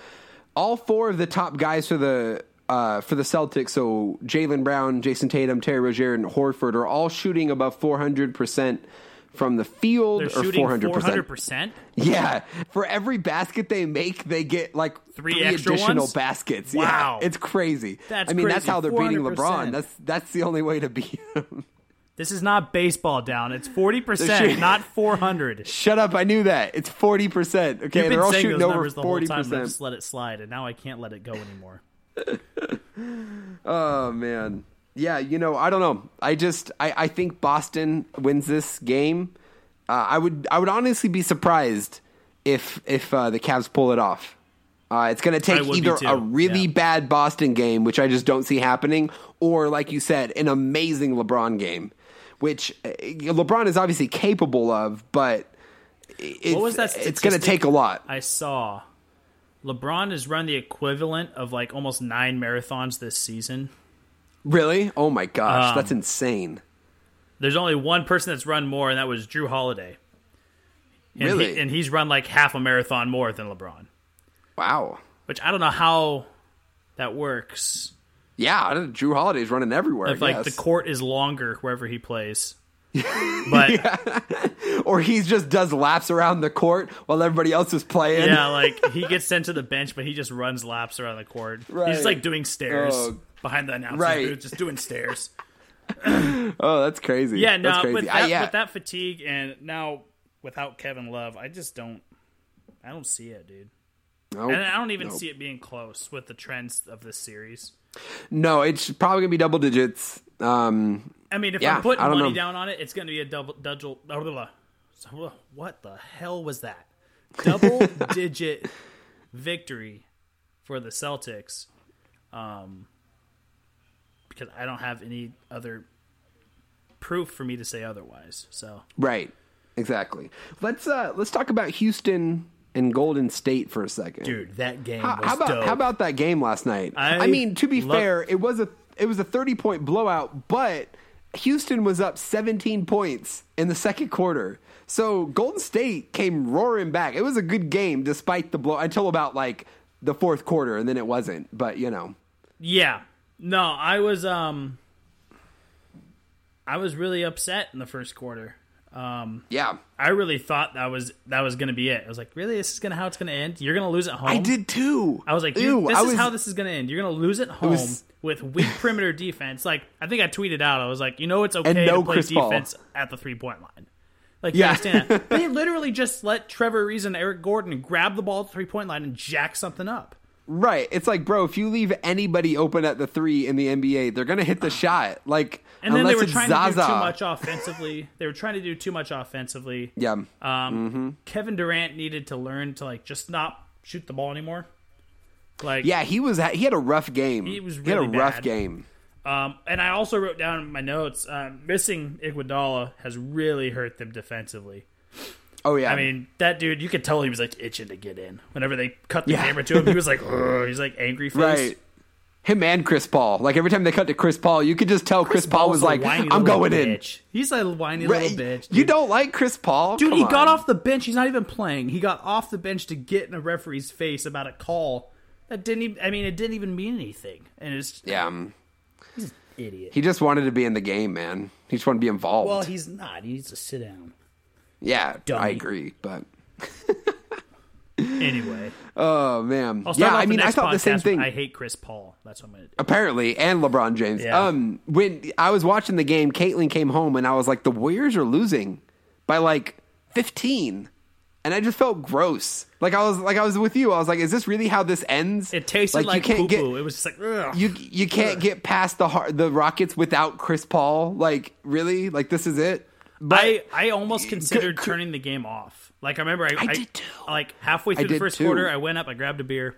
All 4 of the top guys for the Celtics, so Jaylen Brown, Jason Tatum, Terry Rozier, and Horford are all shooting above 400%. From the field, they're shooting 400%. Yeah, for every basket they make, they get like three additional ones? Baskets. Wow, yeah, it's crazy. That's how they're beating LeBron. That's the only way to beat him. This is not baseball down. It's 40%, not 400. Shut up! I knew that. It's 40%. Okay, they're all shooting over 40%. Just let it slide, and now I can't let it go anymore. Oh man. Yeah, you know, I don't know. I think Boston wins this game. I would honestly be surprised if the Cavs pull it off. It's going to take either a really bad Boston game, which I just don't see happening, or, like you said, an amazing LeBron game, which LeBron is obviously capable of, but it's going to take a lot. I saw LeBron has run the equivalent of like almost 9 marathons this season. Really? Oh my gosh, that's insane. There's only one person that's run more, and that was Drew Holiday. And really? He's run like half a marathon more than LeBron. Wow. Which I don't know how that works. Yeah, Drew Holiday's running everywhere. If, like, the court is longer wherever he plays. But or he just does laps around the court while everybody else is playing. Yeah, like he gets sent to the bench, but he just runs laps around the court. Right. He's just like doing stairs behind the announcer's booth, just doing stairs. Oh, that's crazy. Yeah, no, that's crazy. With that fatigue and now without Kevin Love, I just don't see it, dude. Nope. And I don't even see it being close with the trends of this series. No, it's probably going to be double digits. I mean, if I'm putting money down on it, it's going to be a double. What the hell was that? Double-digit victory for the Celtics. Because I don't have any other proof for me to say otherwise. So right, exactly. Let's talk about Houston and Golden State for a second. Dude, that game was dope. How about that game last night? I mean, to be fair, it was a 30-point blowout, but Houston was up 17 points in the second quarter. So Golden State came roaring back. It was a good game despite the blow until about like the fourth quarter, and then it wasn't. But, you know. Yeah. No, I was really upset in the first quarter. I really thought that was going to be it. I was like, really? This is how it's going to end? You're going to lose at home? I did too. I was like, this is how this is going to end. You're going to lose at home with weak perimeter defense. Like, I think I tweeted out, I was like, it's okay to play Chris defense Paul at the 3-point line. Like, you understand that? They literally just let Trevor Reason and Eric Gordon grab the ball at the 3-point line and jack something up. Right. It's like, bro, if you leave anybody open at the 3 in the NBA, they're going to hit the shot. Like, and then they were trying to do too much offensively. Yeah. Kevin Durant needed to learn to, like, just not shoot the ball anymore. Like, yeah, he had a rough game. He was really bad. And I also wrote down in my notes, missing Iguodala has really hurt them defensively. Oh, yeah. I mean, that dude, you could tell he was, like, itching to get in. Whenever they cut the camera to him, he was like, he's, like, angry face. Right. Him and Chris Paul. Like, every time they cut to Chris Paul, you could just tell Chris Paul was like, I'm going in. He's a whiny little bitch. Dude. You don't like Chris Paul? Dude, he got off the bench. He's not even playing. He got off the bench to get in a referee's face about a call. It didn't even mean anything. And it's... Yeah. He's an idiot. He just wanted to be in the game, man. He just wanted to be involved. Well, he's not. He needs to sit down. Yeah, dummy. I agree, but anyway. Oh man. I thought the same thing. I hate Chris Paul. That's what I'm gonna do. Apparently, and LeBron James. Yeah. When I was watching the game, Caitlin came home and I was like, the Warriors are losing by like 15. And I just felt gross. Like I was with you. I was like, is this really how this ends? It tasted like poo poo. It was just like, ugh. You can't get past the Rockets without Chris Paul. Like, really? Like, this is it? But I almost considered turning the game off. Like, I remember I did too. Like, halfway through the first quarter, I went up, I grabbed a beer.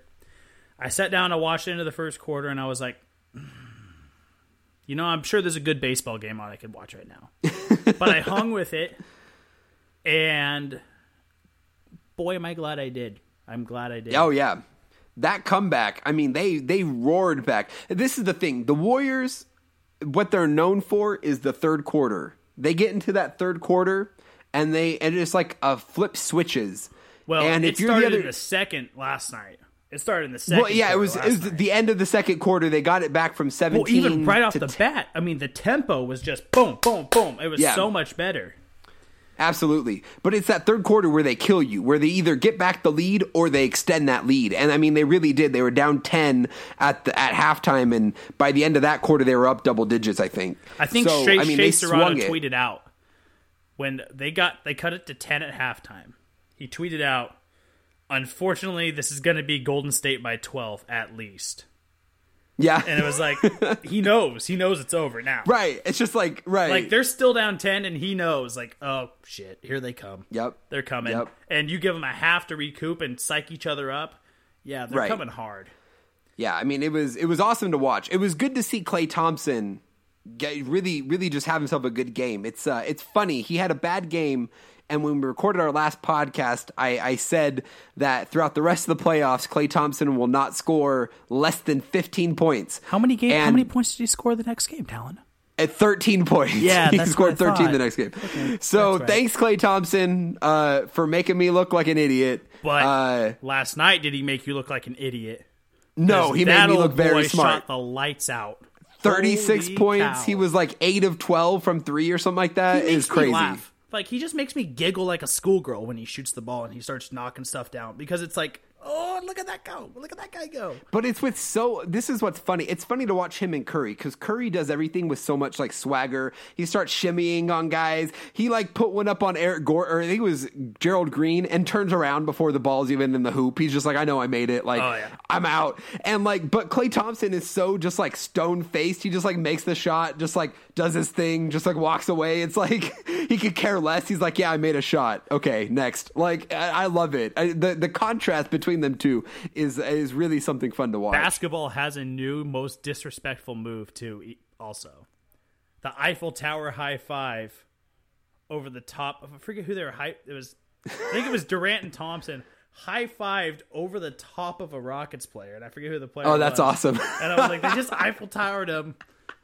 I sat down, I watched into the first quarter, and I was like, I'm sure there's a good baseball game on I could watch right now. But I hung with it, and boy, am I glad I did. I'm glad I did. Oh, yeah. That comeback, I mean, they roared back. This is the thing. The Warriors, what they're known for is the third quarter. They get into that third quarter, and it's like a flip switches. Well, and it started in the second last night. It started in the second. Well, yeah, it was the end of the second quarter. They got it back from 17. Well, even right off the bat, I mean, the tempo was just boom, boom, boom. It was so much better. Absolutely. But it's that third quarter where they kill you, where they either get back the lead or they extend that lead. And I mean, they really did. They were down 10 at halftime. And by the end of that quarter, they were up double digits, I think. Shea Serrano tweeted out when they cut it to 10 at halftime. He tweeted out, unfortunately, this is going to be Golden State by 12 at least. Yeah. And it was like, he knows it's over now. Right. It's just like, right. Like, they're still down 10 and he knows, like, oh shit, here they come. Yep. They're coming. Yep. And you give them a half to recoup and psych each other up. Yeah, they're coming hard. Yeah, I mean, it was awesome to watch. It was good to see Clay Thompson really just have himself a good game. It's funny. He had a bad game, and when we recorded our last podcast, I said that throughout the rest of the playoffs, Clay Thompson will not score less than 15 points. How many points did he score the next game, Talon? At 13 points. Yeah, he scored 13 the next game. Okay, so thanks, Clay Thompson, for making me look like an idiot. But last night, did he make you look like an idiot? No, he made me look very smart. Shot the lights out. 36 Holy points. Cow. He was like 8 of 12 from 3 or something like that. It was crazy. Laugh. Like, he just makes me giggle like a schoolgirl when he shoots the ball and he starts knocking stuff down, because it's like, oh, look at that go. Look at that guy go. But it's with this is what's funny. It's funny to watch him and Curry, because Curry does everything with so much, like, swagger. He starts shimmying on guys. He, like, put one up on Eric Gordon, or I think it was Gerald Green, and turns around before the ball's even in the hoop. He's just like, I know I made it. Like, oh, yeah. I'm out. And, like, but Klay Thompson is so just, like, stone-faced. He just, like, makes the shot, just, like, does his thing, just, like, walks away. It's like, he could care less. He's like, yeah, I made a shot. Okay, next. Like, I love it. The contrast between them two is really something fun to watch. Basketball has a new most disrespectful move too. Also, the Eiffel Tower high five over the top of, I forget who they were hyped. I think it was Durant and Thompson high fived over the top of a Rockets player, and I forget who the player was. Oh, that's awesome! And I was like, they just Eiffel Towered him.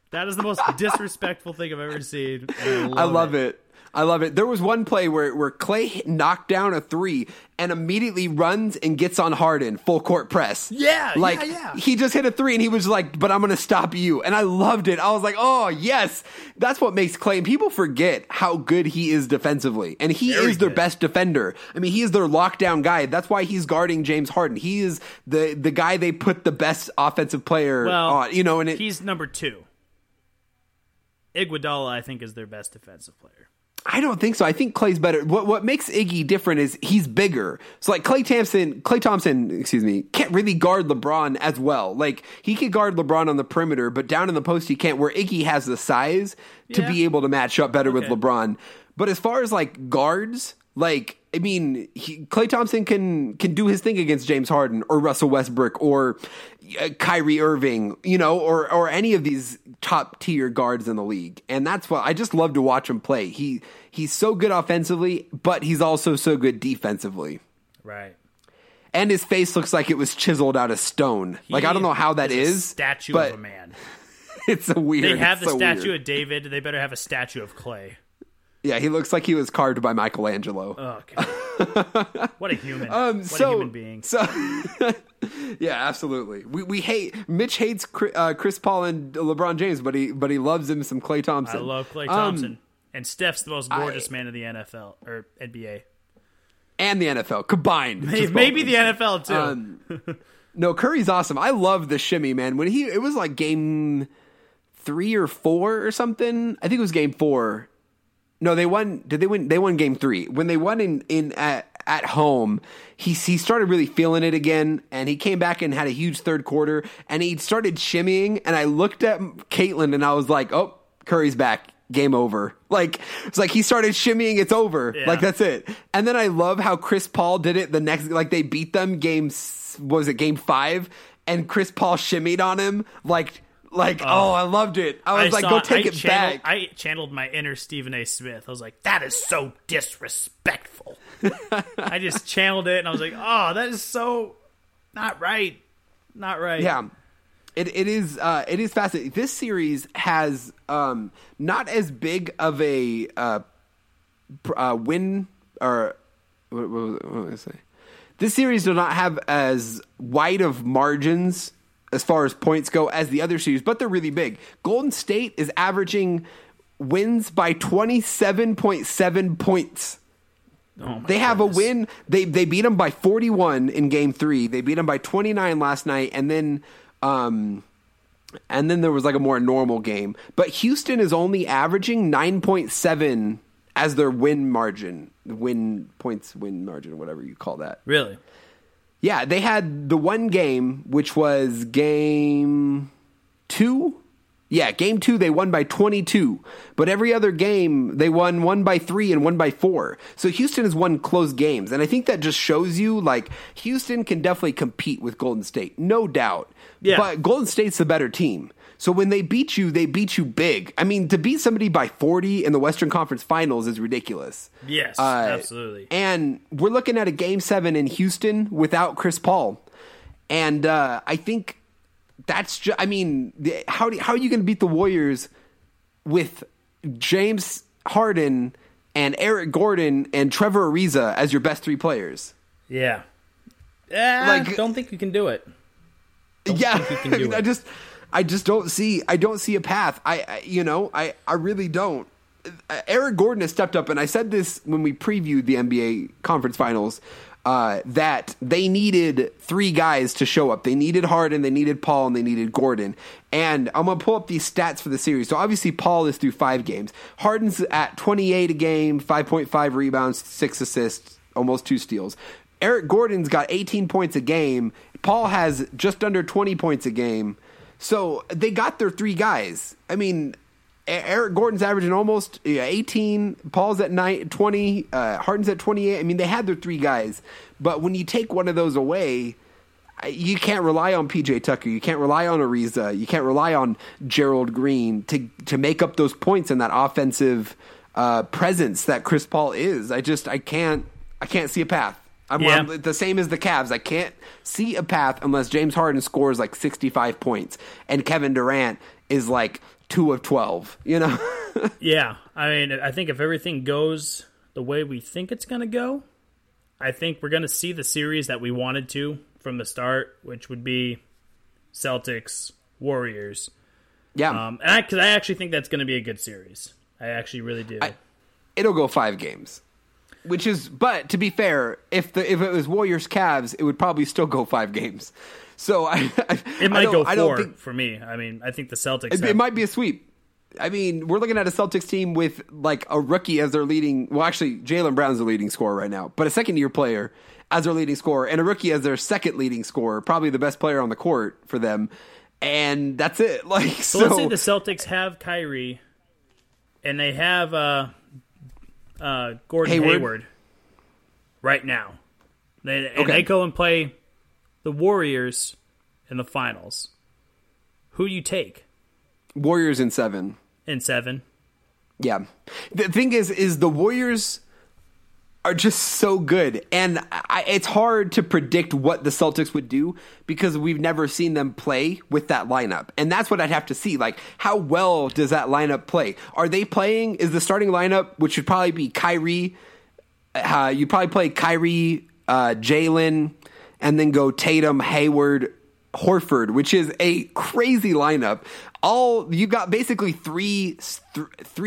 That is the most disrespectful thing I've ever seen. I love it. I love it. There was one play where Clay knocked down a three and immediately runs and gets on Harden, full court press. Yeah, like, yeah. He just hit a three and he was like, but I'm going to stop you. And I loved it. I was like, oh, yes. That's what makes Clay. And people forget how good he is defensively. And he is their best defender. I mean, he is their lockdown guy. That's why he's guarding James Harden. He is the guy they put the best offensive player on. You know, and he's number two. Iguodala, I think, is their best defensive player. I don't think so. I think Clay's better. What makes Iggy different is he's bigger. So, like, Clay Thompson, can't really guard LeBron as well. Like, he could guard LeBron on the perimeter, but down in the post he can't, where Iggy has the size to be able to match up better with LeBron. But as far as, like, guards, like, I mean, Clay Thompson can do his thing against James Harden or Russell Westbrook or Kyrie Irving, you know, or any of these top tier guards in the league. And that's why I just love to watch him play. He's so good offensively, but he's also so good defensively. Right. And his face looks like it was chiseled out of stone. Like, I don't know how that is. A statue of a man. It's a weird. They have the statue of David. They better have a statue of Clay. Yeah, he looks like he was carved by Michelangelo. Oh, God. What a human. A human being. So, yeah, absolutely. We hate, Mitch hates Chris Paul and LeBron James, but he loves him some Klay Thompson. I love Klay Thompson. And Steph's the most gorgeous man in the NFL, or NBA. And the NFL combined. Maybe the NFL, too. No, Curry's awesome. I love the shimmy, man. When it was like game 3 or 4 or something. I think it was game 4. No, they won. Did they win? They won game 3. When they won at home, he started really feeling it again, and he came back and had a huge third quarter, and he started shimmying. And I looked at Caitlin, and I was like, "Oh, Curry's back. Game over." Like, it's like he started shimmying. It's over. Yeah. Like, that's it. And then I love how Chris Paul did it the next. Like, they beat them. Game 5, and Chris Paul shimmied on him like. Like, I loved it. I was like, go take it back. I channeled my inner Stephen A. Smith. I was like, that is so disrespectful. I just channeled it, and I was like, oh, that is so not right. Not right. Yeah. It is fascinating. This series has not as big of a win, or what was I say? This series does not have as wide of margins as far as points go as the other series, but they're really big. Golden State is averaging wins by 27.7 points. Oh, they have a win. They beat them by 41 in game 3. They beat them by 29 last night. And then, there was like a more normal game, but Houston is only averaging 9.7 as their win margin, whatever you call that. Really? Yeah, they had the one game, which was game 2 Yeah, game two, they won by 22. But every other game, they won 1 by 3 and 1 by 4. So Houston has won close games. And I think that just shows you, like, Houston can definitely compete with Golden State. No doubt. Yeah. But Golden State's the better team. So when they beat you big. I mean, to beat somebody by 40 in the Western Conference Finals is ridiculous. Yes, absolutely. And we're looking at a Game 7 in Houston without Chris Paul. And I think... That's just, I mean, how are you going to beat the Warriors with James Harden and Eric Gordon and Trevor Ariza as your best three players? Yeah. Like, don't think you can do it. Don't think you can do it. I just don't see a path. I really don't. Eric Gordon has stepped up, and I said this when we previewed the NBA Conference Finals. That they needed three guys to show up. They needed Harden, they needed Paul, and they needed Gordon. And I'm going to pull up these stats for the series. So obviously Paul is through 5 games. Harden's at 28 a game, 5.5 rebounds, 6 assists, almost 2 steals. Eric Gordon's got 18 points a game. Paul has just under 20 points a game. So they got their three guys. I mean... Eric Gordon's averaging almost 18. Paul's at 20. Harden's at 28. I mean, they had their three guys. But when you take one of those away, you can't rely on PJ Tucker. You can't rely on Ariza. You can't rely on Gerald Green to make up those points and that offensive presence that Chris Paul is. I can't see a path. I'm the same as the Cavs. I can't see a path unless James Harden scores like 65 points and Kevin Durant is like 2 of 12, you know? Yeah. I mean, I think if everything goes the way we think it's going to go, I think we're going to see the series that we wanted to from the start, which would be Celtics, Warriors. Yeah. Because I actually think that's going to be a good series. I actually really do. It'll go 5 games. Which is, but to be fair, if it was Warriors Cavs, it would probably still go 5 games. So it might go four for me. I mean, I think the Celtics. It might be a sweep. I mean, we're looking at a Celtics team with like a rookie as their leading. Well, actually, Jaylen Brown's the leading scorer right now, but a second-year player as their leading scorer and a rookie as their second leading scorer, probably the best player on the court for them. And that's it. Like, so let's say the Celtics have Kyrie, and they have. Gordon Hayward right now. They go and play the Warriors in the finals. Who do you take? Warriors in 7. In 7? Yeah. The thing is the Warriors are just so good, and it's hard to predict what the Celtics would do because we've never seen them play with that lineup, and that's what I'd have to see. Like, how well does that lineup play? Are they playing? Is the starting lineup, which would probably be Kyrie? You probably play Kyrie, Jaylen, and then go Tatum, Hayward, Horford, which is a crazy lineup. You got basically three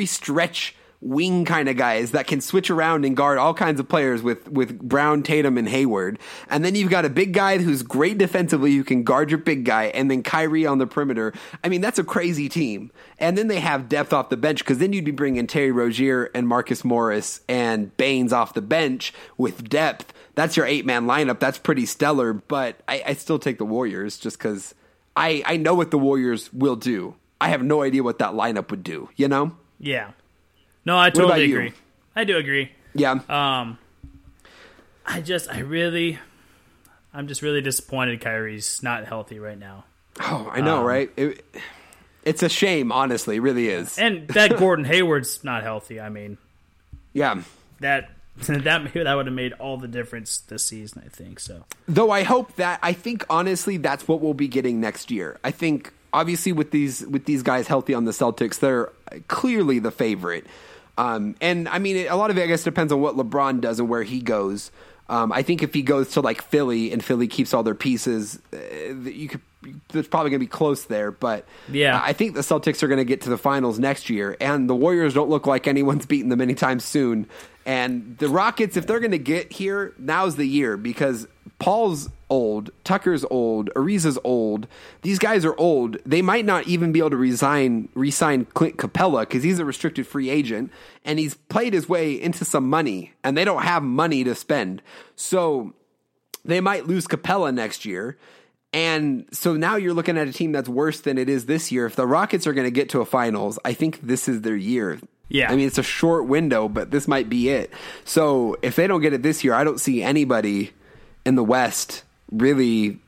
stretch wing kind of guys that can switch around and guard all kinds of players with Brown, Tatum, and Hayward. And then you've got a big guy who's great defensively, who can guard your big guy, and then Kyrie on the perimeter. I mean, that's a crazy team. And then they have depth off the bench, because then you'd be bringing Terry Rozier and Marcus Morris and Baines off the bench with depth. That's your 8-man lineup. That's pretty stellar, but I still take the Warriors just because I know what the Warriors will do. I have no idea what that lineup would do, you know? Yeah. No, I totally agree. You? I do agree. Yeah. I'm just really disappointed Kyrie's not healthy right now. Oh, I know, right? It's a shame, honestly. It really is. And that Gordon Hayward's not healthy. I mean, yeah, that would have made all the difference this season, I think. So, though, I think honestly that's what we'll be getting next year. I think. Obviously, with these guys healthy on the Celtics, they're clearly the favorite. And, I mean, a lot of it, I guess, depends on what LeBron does and where he goes. I think if he goes to, like, Philly and Philly keeps all their pieces, there's probably going to be close there. But yeah. I think the Celtics are going to get to the finals next year. And the Warriors don't look like anyone's beaten them anytime soon. And the Rockets, if they're going to get here, now's the year because Paul's old, Tucker's old, Ariza's old. These guys are old. They might not even be able to re-sign Clint Capella because he's a restricted free agent and he's played his way into some money and they don't have money to spend. So they might lose Capella next year. And so now you're looking at a team that's worse than it is this year. If the Rockets are going to get to a finals, I think this is their year. Yeah. I mean, it's a short window, but this might be it. So if they don't get it this year, I don't see anybody in the West really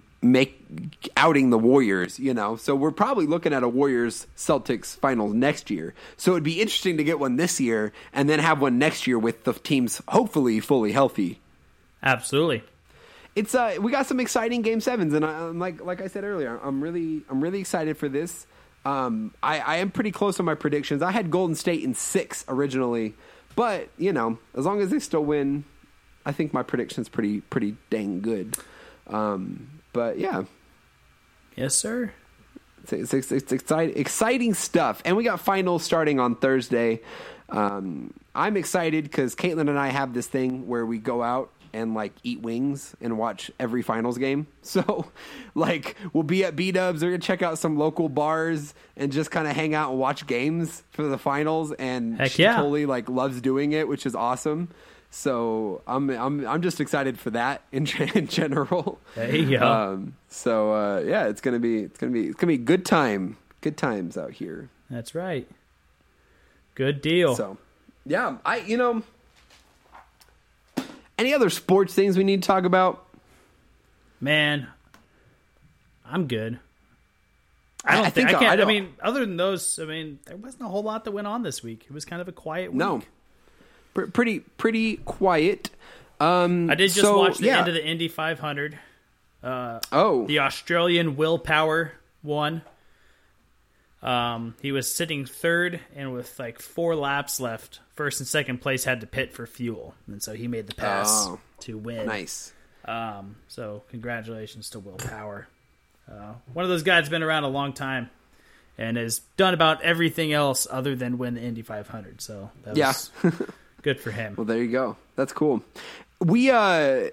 outing the Warriors, you know? So we're probably looking at a Warriors-Celtics finals next year. So it'd be interesting to get one this year and then have one next year with the teams hopefully fully healthy. Absolutely. It's we got some exciting Game 7s, and I'm like I said earlier, I'm really excited for this. I am pretty close on my predictions. I had Golden State in 6 originally, but you know, as long as they still win, I think my prediction's pretty dang good. But yeah, yes, sir. It's exciting stuff, and we got finals starting on Thursday. I'm excited because Caitlin and I have this thing where we go out and like eat wings and watch every finals game. So like we'll be at B-Dubs. We're going to check out some local bars and just kind of hang out and watch games for the finals. And heck yeah. She totally like loves doing it, which is awesome. So I'm just excited for that in general. There you go. Yeah, it's going to be good times out here. That's right. Good deal. So yeah, any other sports things we need to talk about? Man, I'm good. I mean, other than those, I mean, there wasn't a whole lot that went on this week. It was kind of a quiet week. No. Pretty quiet. I did just watch the end of the Indy 500. The Australian Willpower won. He was sitting third, and with like 4 laps left, first and second place had to pit for fuel, and so he made the pass to win. Nice. So congratulations to Willpower. One of those guys been around a long time, and has done about everything else other than win the Indy 500. So that was good for him. Well, there you go. That's cool. We, I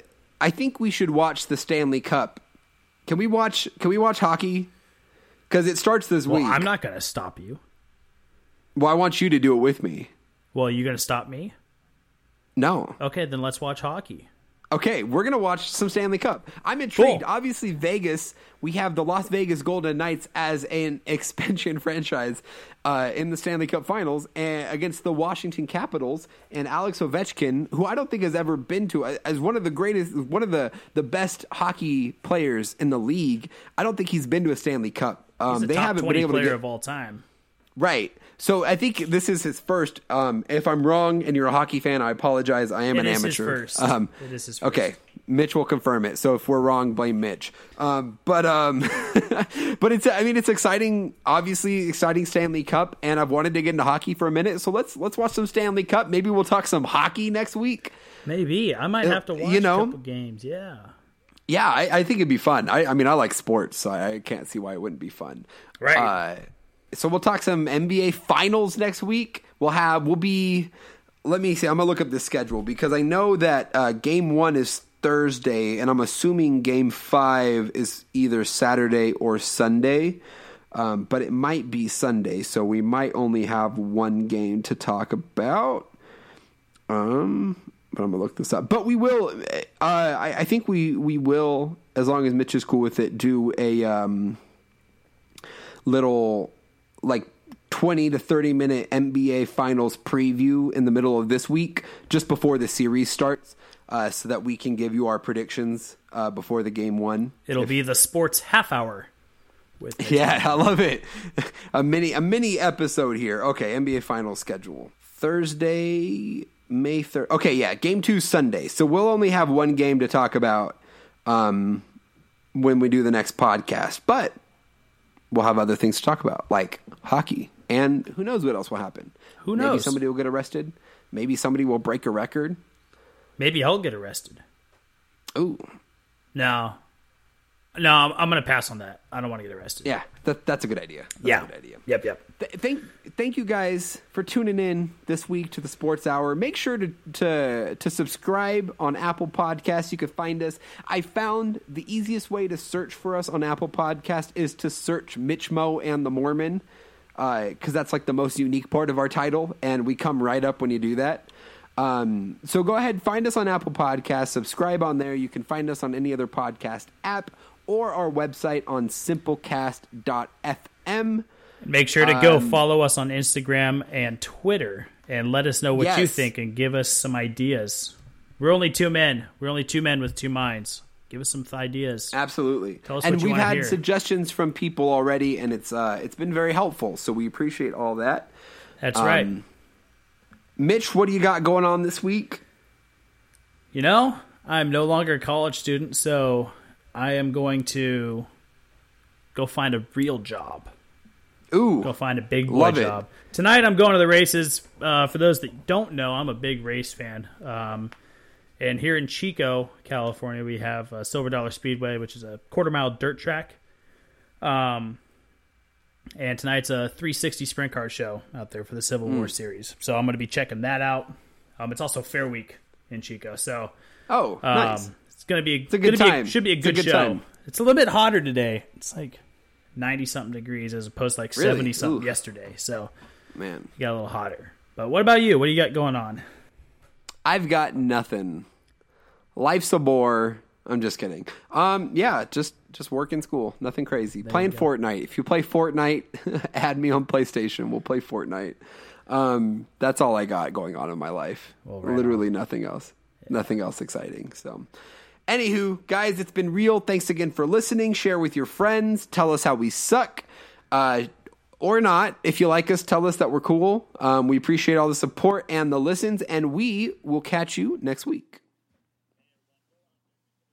think we should watch the Stanley Cup. Can we watch hockey? Because it starts this week. I'm not going to stop you. Well, I want you to do it with me. Well, are you going to stop me? No. Okay, then let's watch hockey. Okay, we're going to watch some Stanley Cup. I'm intrigued. Cool. Obviously, Vegas, we have the Las Vegas Golden Knights as an expansion franchise in the Stanley Cup Finals against the Washington Capitals, and Alex Ovechkin, who I don't think has ever been to, as one of the greatest, one of the best hockey players in the league, I don't think he's been to a Stanley Cup. He's they top haven't 20 been able player to get, of all time. Right. So I think this is his first. If I'm wrong and you're a hockey fan, I apologize. I am an amateur. It is his first. Okay. Mitch will confirm it. So if we're wrong, blame Mitch. But it's exciting. Obviously, exciting Stanley Cup, and I've wanted to get into hockey for a minute. So let's watch some Stanley Cup. Maybe we'll talk some hockey next week. Maybe I might have to watch a couple games. Yeah. Yeah, I think it'd be fun. I like sports, so I can't see why it wouldn't be fun. Right. So we'll talk some NBA finals next week. Let me see. I'm going to look up the schedule because I know that game 1 is Thursday, and I'm assuming game 5 is either Saturday or Sunday, but it might be Sunday. So we might only have one game to talk about. But I'm going to look this up. But we will, I think we will, as long as Mitch is cool with it, do a little like 20 to 30 minute NBA Finals preview in the middle of this week, just before the series starts, so that we can give you our predictions before the game 1. It'll be the sports half hour. I love it. a mini episode here. Okay, NBA Finals schedule. Thursday... May 3rd. Okay, yeah, game 2 Sunday. So we'll only have one game to talk about when we do the next podcast. But we'll have other things to talk about, like hockey. And who knows what else will happen. Who knows? Maybe somebody will get arrested. Maybe somebody will break a record. Maybe I'll get arrested. Ooh. No, I'm going to pass on that. I don't want to get arrested. Yeah, that's a good idea. That's a good idea. Yep. Thank you guys for tuning in this week to the Sports Hour. Make sure to subscribe on Apple Podcasts. You can find us. I found the easiest way to search for us on Apple Podcasts is to search Mitch Mo and the Mormon, because that's like the most unique part of our title, and we come right up when you do that. So go ahead, find us on Apple Podcasts, subscribe on there. You can find us on any other podcast app, or our website on simplecast.fm. Make sure to go follow us on Instagram and Twitter and let us know what you think and give us some ideas. We're only two men. We're only two men with two minds. Give us some ideas. Absolutely. Tell us what you want to hear. And we've had suggestions from people already, and it's been very helpful, so we appreciate all that. That's right. Mitch, what do you got going on this week? You know, I'm no longer a college student, so I am going to go find a real job. Ooh. Go find a big boy job. Tonight I'm going to the races. For those that don't know, I'm a big race fan. And here in Chico, California, we have Silver Dollar Speedway, which is a quarter-mile dirt track. And tonight's a 360 sprint car show out there for the Civil War series. So I'm going to be checking that out. It's also Fair Week in Chico. So nice. It's going to be a good time. Should be a good show. Time. It's a little bit hotter today. It's like 90-something degrees as opposed to like 70-something yesterday. So, man, it got a little hotter. But what about you? What do you got going on? I've got nothing. Life's a bore. I'm just kidding. Yeah, just work in school. Nothing crazy. Playing Fortnite. If you play Fortnite, add me on PlayStation. We'll play Fortnite. That's all I got going on in my life. Well, right literally on. Nothing else. Yeah. Nothing else exciting. So, anywho, guys, it's been real. Thanks again for listening. Share with your friends. Tell us how we suck. Or not. If you like us, tell us that we're cool. We appreciate all the support and the listens, and we will catch you next week.